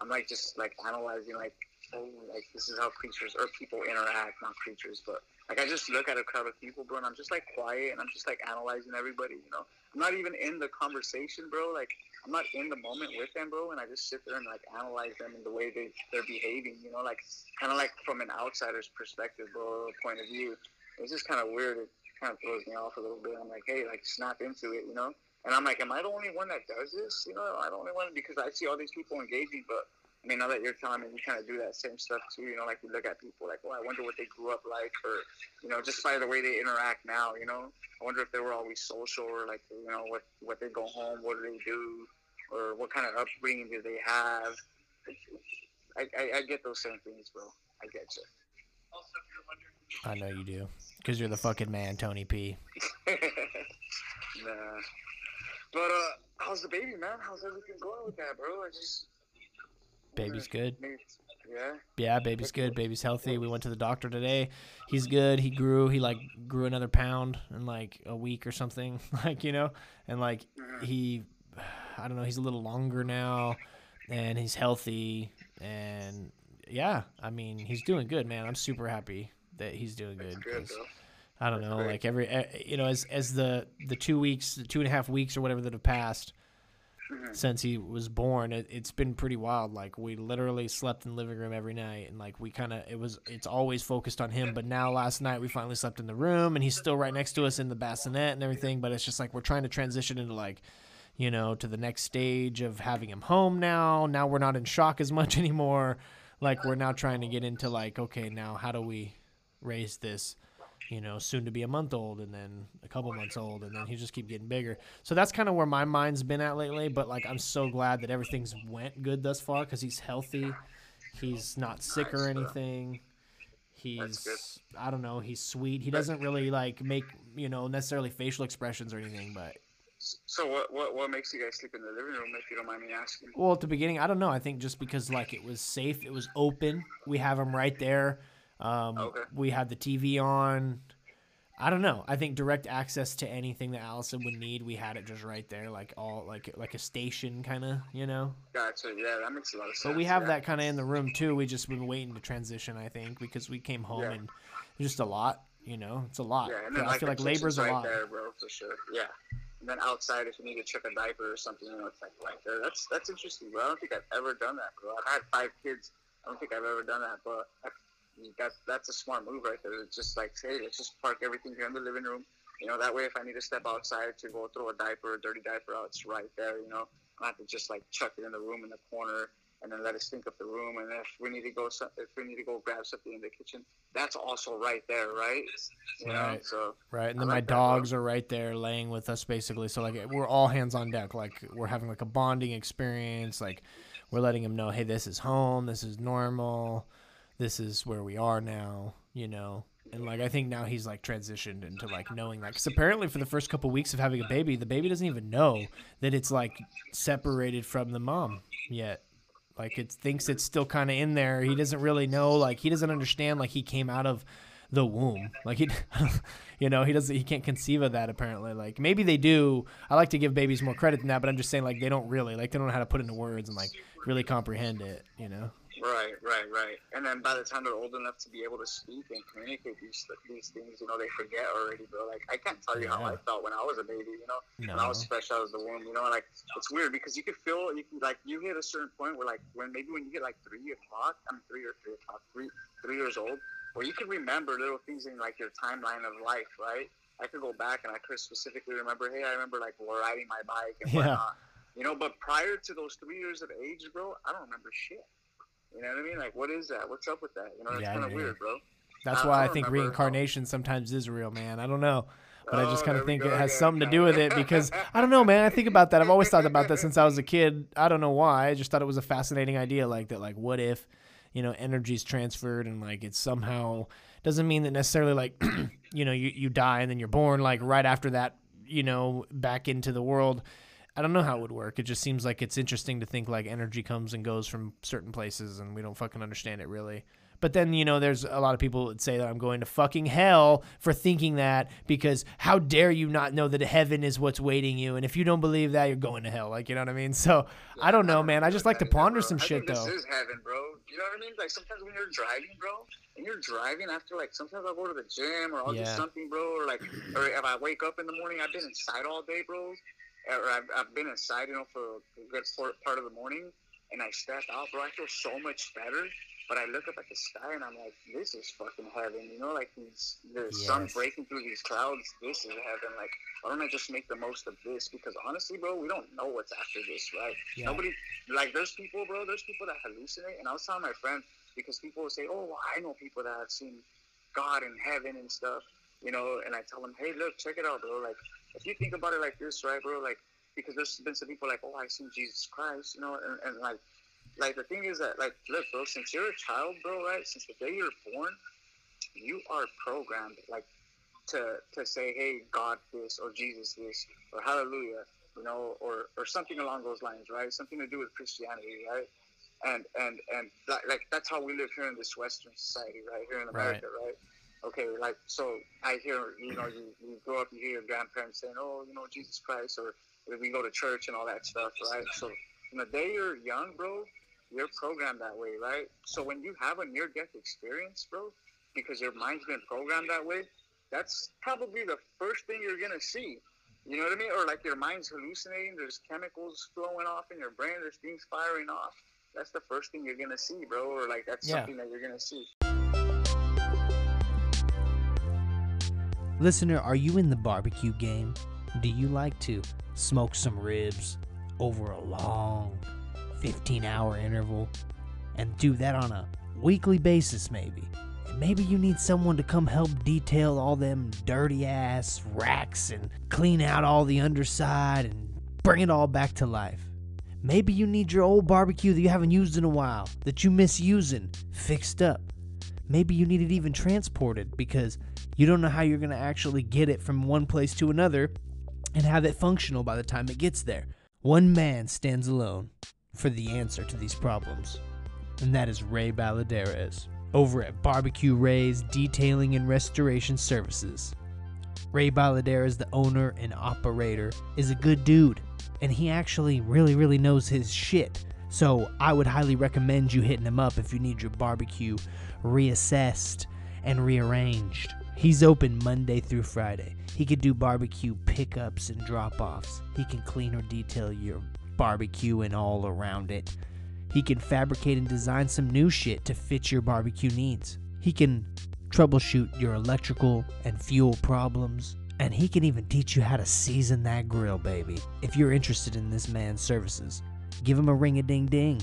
I'm like just like analyzing, like, oh, like, this is how creatures or people interact, not creatures, but like, I just look at a crowd of people, bro, and I'm just like quiet, and I'm just like analyzing everybody, you know? I'm not even in the conversation, bro. Like, I'm not in the moment with them, bro, and I just sit there and like analyze them and the way they're behaving, you know? Like, kind of like from an outsider's perspective, bro, point of view. It's just kind of weird. It kind of throws me off a little bit. I'm like, hey, like, snap into it, you know? And I'm like, am I the only one that does this? You know, I don't know, because I see all these people engaging, but I mean, now that you're telling me, you kind of do that same stuff too, you know, like, you look at people like, oh, I wonder what they grew up like, or, you know, just by the way they interact now, you know, I wonder if they were always social, or like, you know, what they go home, what do they do, or what kind of upbringing do they have? I get those same things, bro. I get you. I know you do, because you're the fucking man, Tony P. Nah. But, how's the baby, man? How's everything going with that, bro? Baby's good. Yeah, baby's good. Baby's healthy. We went to the doctor today. He's good. He grew. He, like, grew another pound in, like, a week or something, like, you know? And, like, he, I don't know, he's a little longer now, and he's healthy. And, yeah, I mean, he's doing good, man. I'm super happy that he's doing good. I don't know, like, every, you know, as the 2 weeks, the 2.5 weeks or whatever that have passed since he was born, it's been pretty wild. Like, we literally slept in the living room every night, and like, we kind of, it's always focused on him. But now last night we finally slept in the room, and he's still right next to us in the bassinet and everything. But it's just like, we're trying to transition into, like, you know, to the next stage of having him home now. Now we're not in shock as much anymore. Like, we're now trying to get into, like, okay, now how do we raise this, you know, soon to be a month old, and then a couple months old, and then he just keep getting bigger. So that's kind of where my mind's been at lately. But, like, I'm so glad that everything's went good thus far, because he's healthy. He's not sick or anything. He's, I don't know, he's sweet. He doesn't really, like, make, you know, necessarily facial expressions or anything, but. So what makes you guys sleep in the living room, if you don't mind me asking? Well, at the beginning, I don't know. I think just because, like, it was safe. It was open. We have him right there. We had the TV on. I don't know. I think direct access to anything that Allison would need, we had it just right there, like all like a station kind of, you know. Gotcha. Yeah, that makes a lot of sense. But we have that kind of in the room too. We just been waiting to transition, I think, because we came home and just a lot, you know, it's a lot. Yeah, and then, I feel like labor's right a lot. There, bro, for sure. Yeah. And then outside, if you need to check a diaper or something, you know, it's like right there. That's interesting, bro. I don't think I've ever done that, bro. I've had 5 kids. I don't think I've ever done that, but. That's a smart move right there. It's just like, hey, let's just park everything here in the living room. You know, that way if I need to step outside to go throw a dirty diaper out, it's right there, you know. I have to just like chuck it in the room in the corner. and then let us think of the room. And if we need to go grab something in the kitchen, that's also right there, right? You know? So right, and then like my dogs are right there laying with us basically. So like we're all hands on deck. Like we're having like a bonding experience. Like we're letting them know, hey, this is home. This is normal. This is where we are now. You know. And, like, I think now he's, like, transitioned into, like, knowing, like, because apparently for the first couple of weeks of having a baby, the baby doesn't even know that it's, like, separated from the mom yet. Like, it thinks it's still kind of in there. He doesn't really know. Like, he doesn't understand, like, he came out of the womb. Like, he, you know, he can't conceive of that, apparently. Like, maybe they do. I like to give babies more credit than that, but I'm just saying, like, they don't really. Like, they don't know how to put into words and, like, really comprehend it, you know? Right. And then by the time they're old enough to be able to speak and communicate these things, you know, they forget already, bro. Like, I can't tell you how I felt when I was a baby, you know? No. When I was fresh out of the womb, you know? And, like, it's weird because you hit a certain point where, like, when you hit, like, 3 years old, where you can remember little things in, like, your timeline of life, right? I could go back and I could specifically remember, hey, I remember, like, riding my bike and whatnot. You know, but prior to those 3 years of age, bro, I don't remember shit. You know what I mean? Like, what is that? What's up with that? You know, it's kind of weird, bro. That's why I think reincarnation sometimes is real, man. I don't know. But I just kind of think it has something to do with it because, I don't know, man. I think about that. I've always thought about that since I was a kid. I don't know why. I just thought it was a fascinating idea like that. Like, what if, you know, energy's transferred and, like, it somehow doesn't mean that necessarily, like, you know, you die and then you're born, like, right after that, you know, back into the world. I don't know how it would work. It just seems like it's interesting to think like energy comes and goes from certain places and we don't fucking understand it really. But then, you know, there's a lot of people that say that I'm going to fucking hell for thinking that because how dare you not know that heaven is what's waiting you. And if you don't believe that, you're going to hell. Like, you know what I mean? So I don't know, man. I just like to ponder some shit though. This is heaven, bro. You know what I mean? Like sometimes when you're driving, bro, and you're driving after like sometimes I'll go to the gym or I'll do something, bro. Or if I wake up in the morning, I've been inside all day, bro. Or I've been inside, you know, for a good part of the morning, and I step out, bro. I feel so much better. But I look up at the sky, and I'm like, this is fucking heaven, you know? Like, the sun breaking through these clouds, this is heaven. Like, why don't I just make the most of this? Because honestly, bro, we don't know what's after this, right? Yeah. Nobody, like, there's people that hallucinate. And I was telling my friend, because people will say, oh, well, I know people that have seen God in heaven and stuff, you know? And I tell them, hey, look, check it out, bro, like, if you think about it like this, right, bro, like, because there's been some people like, oh, I've seen Jesus Christ, you know, and like, the thing is that, like, look, bro, since you're a child, bro, right, since the day you're born, you are programmed, like, to say, hey, God this, or Jesus this, or hallelujah, you know, or something along those lines, right, something to do with Christianity, right, and like, that's how we live here in this Western society, right, here in America, right? Okay, like, so I hear, you know, you grow up, you hear your grandparents saying, oh, you know, Jesus Christ, or we go to church and all that stuff, right? So from the day you're young, bro, you're programmed that way, right? So when you have a near-death experience, bro, because your mind's been programmed that way, that's probably the first thing you're going to see. You know what I mean? Or like your mind's hallucinating, there's chemicals flowing off in your brain, there's things firing off. That's the first thing you're going to see, bro, or like that's something that you're going to see. Listener, are you in the barbecue game? Do you like to smoke some ribs over a long 15-hour interval and do that on a weekly basis maybe? And maybe you need someone to come help detail all them dirty-ass racks and clean out all the underside and bring it all back to life. Maybe you need your old barbecue that you haven't used in a while, that you miss using, fixed up. Maybe you need it even transported because you don't know how you're going to actually get it from one place to another and have it functional by the time it gets there. One man stands alone for the answer to these problems, and that is Ray Balladares over at Barbecue Ray's Detailing and Restoration Services. Ray Balladares, the owner and operator, is a good dude, and he actually really, really knows his shit. So I would highly recommend you hitting him up if you need your barbecue reassessed and rearranged. He's open Monday through Friday. He can do barbecue pickups and drop-offs. He can clean or detail your barbecue and all around it. He can fabricate and design some new shit to fit your barbecue needs. He can troubleshoot your electrical and fuel problems. And he can even teach you how to season that grill, baby. If you're interested in this man's services, give him a ring-a-ding-ding.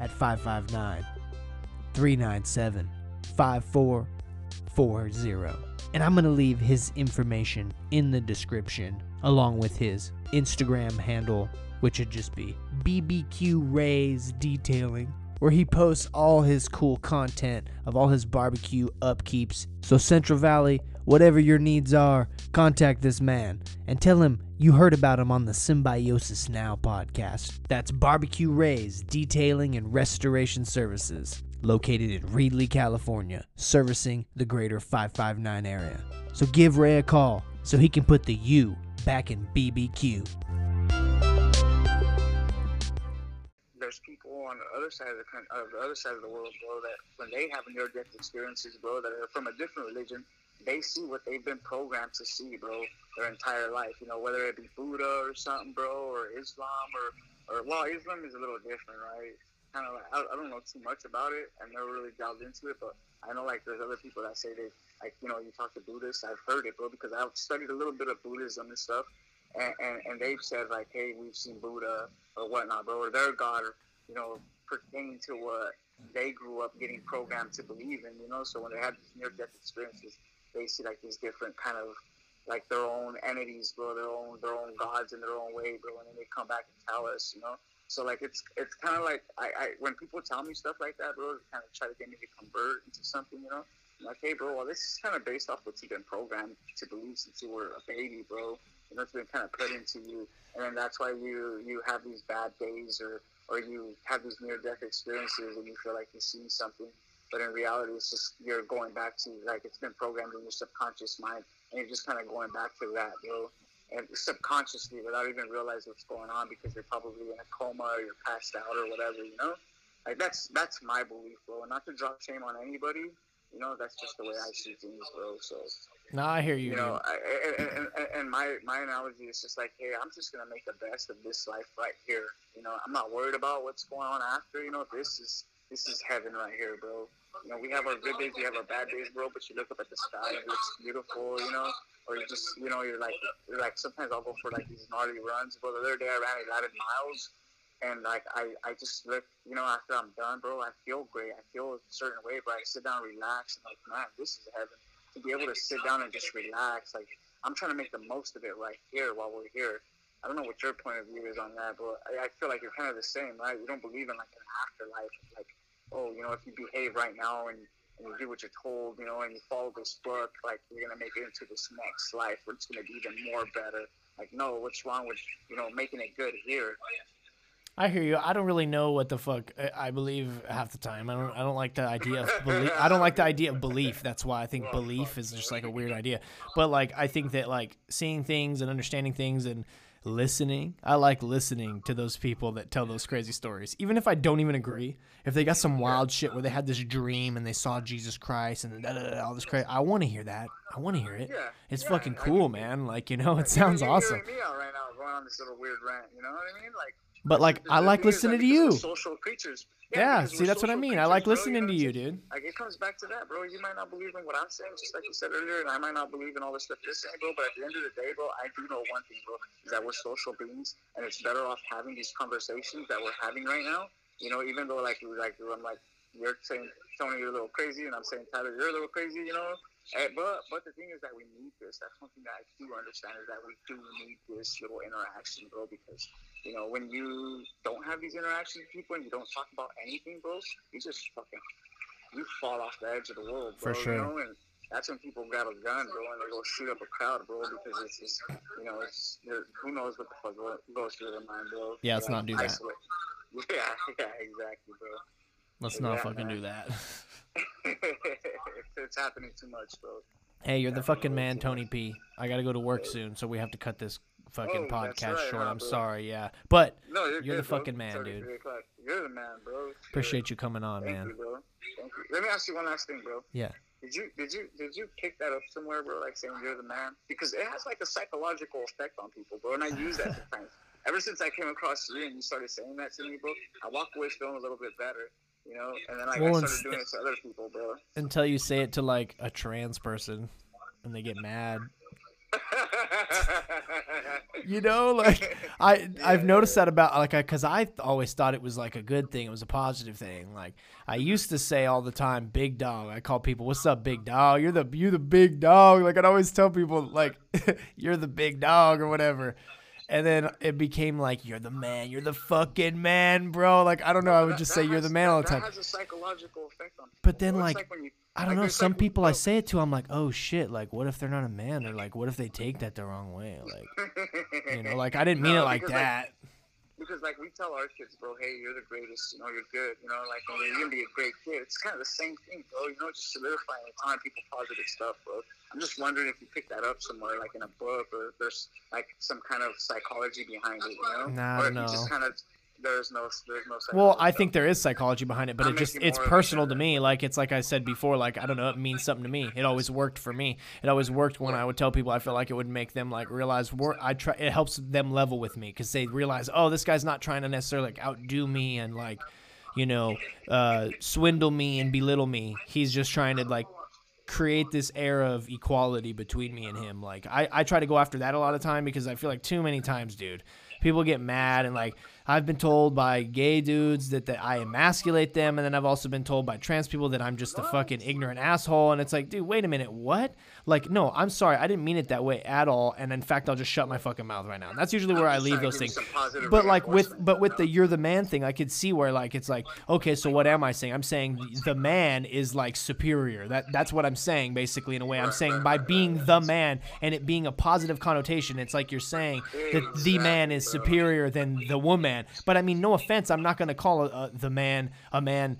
at 559-397-5440. And I'm going to leave his information in the description along with his Instagram handle, which would just be BBQ Ray's Detailing, where he posts all his cool content of all his barbecue upkeeps. So Central Valley, whatever your needs are, contact this man and tell him you heard about him on the Symbiosis Now podcast. That's Barbecue Ray's Detailing and Restoration Services, located in Reedley, California, servicing the greater 559 area. So give Ray a call so he can put the U back in BBQ. There's people on the other side of the world, bro, that when they have near-death experiences, bro, that are from a different religion, they see what they've been programmed to see, bro, their entire life. You know, whether it be Buddha or something, bro, or Islam, or well, Islam is a little different, right? Kind of, like, I don't know too much about it. I've never really delved into it, but I know, like, there's other people that say that, like, you know, you talk to Buddhists. I've heard it, bro, because I've studied a little bit of Buddhism and stuff. And they've said, like, hey, we've seen Buddha or whatnot, bro, or their God, or, you know, pertaining to what they grew up getting programmed to believe in, you know? So when they have these near-death experiences, they see, like, these different kind of, like, their own entities, bro, their own gods in their own way, bro, and then they come back and tell us, you know? So, like, it's kind of like, I when people tell me stuff like that, bro, they kind of try to get me to convert into something, you know? I'm like, hey, bro, well, this is kind of based off what you've been programmed to believe since you were a baby, bro. And that's been kind of put into you, and then that's why you have these bad days or you have these near-death experiences and you feel like you see something, but in reality it's just you're going back to, like, it's been programmed in your subconscious mind and you're just kind of going back to that, you know, and subconsciously without even realizing what's going on because you're probably in a coma or you're passed out or whatever, you know? Like, that's my belief, bro, and not to drop shame on anybody. You know, that's just the way I see things, bro. So, no, I hear you. You know, and my analogy is just like, hey, I'm just gonna make the best of this life right here. You know, I'm not worried about what's going on after. You know, this is heaven right here, bro. You know, we have our good days, we have our bad days, bro. But you look up at the sky, it looks beautiful, you know. Or you just, you know, you're like sometimes I'll go for like these gnarly runs. But the other day I ran 11 miles. And, like, I just look, you know, after I'm done, bro, I feel great. I feel a certain way, but I sit down, relax, and, like, man, this is heaven. To be able to sit down and just relax, like, I'm trying to make the most of it right here while we're here. I don't know what your point of view is on that, but I feel like you're kind of the same, right? You don't believe in, like, an afterlife. Like, oh, you know, if you behave right now and you do what you're told, you know, and you follow this book, like, you're going to make it into this next life where it's going to be even more better. Like, no, what's wrong with, you know, making it good here? I hear you. I don't really know what the fuck I believe half the time. I don't like the idea of belief. I don't like the idea of belief. That's why I think belief is just like a weird idea. But, like, I think that, like, seeing things and understanding things and listening. I like listening to those people that tell those crazy stories. Even if I don't even agree, if they got some wild shit where they had this dream and they saw Jesus Christ and all this crazy, I want to hear that. I want to hear it. Yeah, it's fucking cool, man. Like, you know, it sounds awesome. You're hearing me out right now going on this little weird rant, you know what I mean? Like, but, like, I like listening to you. Social creatures. Yeah, see, that's what I mean. I like listening to you, dude. Like, it comes back to that, bro. You might not believe in what I'm saying, just like you said earlier, and I might not believe in all this stuff you're saying, bro, but at the end of the day, bro, I do know one thing, bro, is that we're social beings, and it's better off having these conversations that we're having right now, you know, even though, like I'm like, you're saying, Tony, you're a little crazy, and I'm saying, Tyler, you're a little crazy, you know? But the thing is that we need this. That's one thing that I do understand is that we do need this little interaction, bro, because, you know, when you don't have these interactions with people and you don't talk about anything, bro, you just fucking, you fall off the edge of the world, bro. For sure. You know? And that's when people grab a gun, bro, and they go shoot up a crowd, bro, because it's just, you know, it's, who knows what the fuck goes through their mind, bro. Yeah, let's not do that. Yeah, exactly, bro. Let's not fucking do that. It's happening too much, bro. Hey, you're the fucking man, Tony P. I gotta go to work soon, so we have to cut this fucking podcast short. I'm sorry, yeah, but no, you're the fucking man, dude. You're the man, bro. Appreciate you coming on, man. Let me ask you one last thing, bro. Yeah. Did you pick that up somewhere, bro? Like saying you're the man, because it has like a psychological effect on people, bro. And I use that sometimes. Ever since I came across you and you started saying that to me, bro, I walk away feeling a little bit better. You know, and then I started doing it to other people, bro. Until you say it to, like, a trans person, and they get mad. You know, like I've noticed that about like, because I always thought it was like a good thing. It was a positive thing. Like I used to say all the time, big dog. I call people, what's up, big dog? You're the big dog. Like I'd always tell people like, you're the big dog or whatever. And then it became like, you're the man. You're the fucking man, bro. Like, I don't know. I would just say you're the man all the time. That has a psychological effect on people. But then like I don't know. Some people I say it to, I'm like, oh shit. Like, what if they're not a man? They're like, what if they take that the wrong way? Like, you know, like I didn't mean it like that. Because like we tell our kids, bro, hey, you're the greatest. You know, you're good. You know, like you're gonna be a great kid. It's kind of the same thing, bro. You know, just solidifying a ton of people positive stuff, bro. I'm just wondering if you picked that up somewhere, like in a book, or there's like some kind of psychology behind it, you know? Nah, or if you just kind of there's no psychology. Well, I think there is psychology behind it, but it's personal to me. Like it's like I said before, like I don't know, it means something to me. It always worked for me. It always worked when I would tell people. I feel like it would make them like realize it helps them level with me because they realize, oh, this guy's not trying to necessarily like outdo me and like, you know, swindle me and belittle me. He's just trying to like create this era of equality between me and him. Like I try to go after that a lot of time because I feel like too many times, dude, people get mad and like I've been told by gay dudes that I emasculate them, and then I've also been told by trans people that I'm just a fucking ignorant asshole, and it's like, dude, wait a minute, what? Like, no, I'm sorry, I didn't mean it that way at all, and in fact, I'll just shut my fucking mouth right now. And that's usually where I leave those things. But like with the you're the man thing, I could see where like it's like, okay, so what am I saying? I'm saying the man is like superior. That's what I'm saying basically in a way. I'm saying by being the man and it being a positive connotation, it's like you're saying that the man is superior than the woman. But I mean, no offense, I'm not going to call the man a man.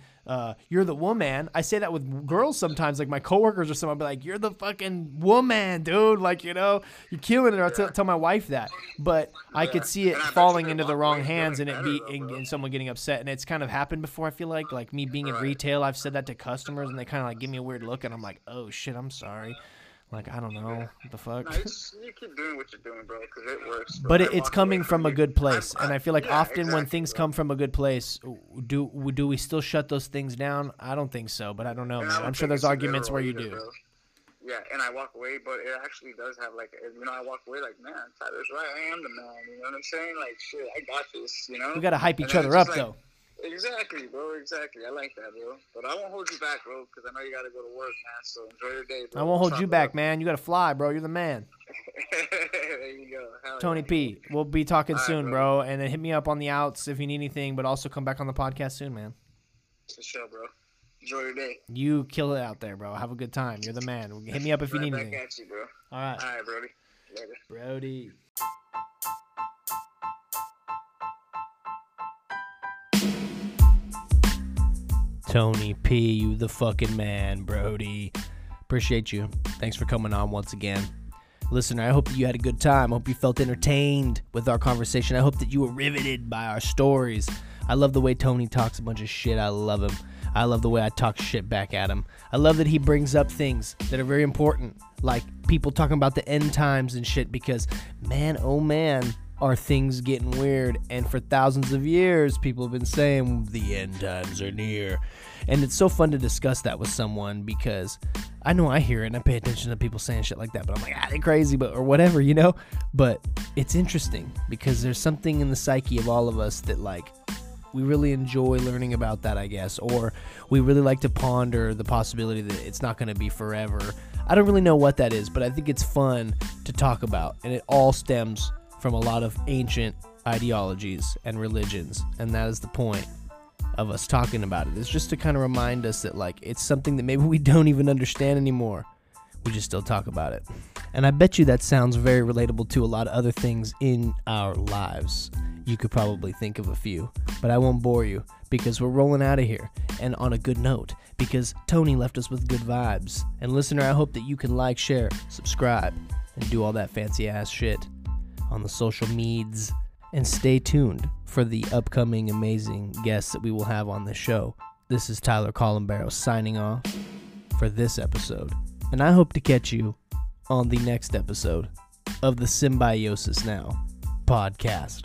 You're the woman. I say that with girls sometimes, like my coworkers or someone, I'll be like, you're the fucking woman, dude. Like, you know, you're killing it. I'll tell my wife that. But I could see it falling into the wrong hands and and someone getting upset. And it's kind of happened before, I feel like me being in retail, I've said that to customers and they kind of like give me a weird look and I'm like, oh shit, I'm sorry. Like, I don't know what the fuck. No, you keep doing what you're doing, bro, because it works. Bro. But it's coming from a good place, and I feel like when things come from a good place, do we still shut those things down? I don't think so, but I don't know. I'm sure there's arguments where you do. Bro. Yeah, and I walk away, but it actually does have, like, you know, I walk away like, man, Tyler's right, I am the man, you know what I'm saying? Like, shit, I got this, you know? We got to hype each other up, though. Exactly, bro. Exactly. I like that, bro. But I won't hold you back, bro, because I know you got to go to work, man. So enjoy your day, bro. I won't hold you back, man. You got to fly, bro. You're the man. There you go. Hell Tony yeah. P, we'll be talking soon, bro. And then hit me up on the outs if you need anything, but also come back on the podcast soon, man. For sure, bro. Enjoy your day. You kill it out there, bro. Have a good time. You're the man. Hit me up if you need anything. At you, bro. All right. All right, Brody. Later. Brody. Tony P, you the fucking man, Brody. Appreciate you. Thanks for coming on once again. Listener, I hope that you had a good time. I hope you felt entertained with our conversation. I hope that you were riveted by our stories. I love the way Tony talks a bunch of shit. I love him. I love the way I talk shit back at him. I love that he brings up things that are very important, like people talking about the end times and shit, because man, oh man, are things getting weird. And for thousands of years, people have been saying the end times are near. And it's so fun to discuss that with someone because I know I hear it and I pay attention to people saying shit like that, but I'm like, they're crazy, but or whatever, you know? But it's interesting because there's something in the psyche of all of us that like, we really enjoy learning about that, I guess, or we really like to ponder the possibility that it's not going to be forever. I don't really know what that is, but I think it's fun to talk about, and it all stems from a lot of ancient ideologies and religions, and that is the point of us talking about it. It's just to kind of remind us that like it's something that maybe we don't even understand anymore. We just still talk about it. And I bet you that sounds very relatable to a lot of other things in our lives. You could probably think of a few, but I won't bore you because we're rolling out of here and on a good note because Tony left us with good vibes. And listener, I hope that you can like, share, subscribe, and do all that fancy ass shit on the social meds, and stay tuned for the upcoming amazing guests that we will have on the show. This is Tyler Colombero signing off for this episode, and I hope to catch you on the next episode of the Symbiosis Now Podcast.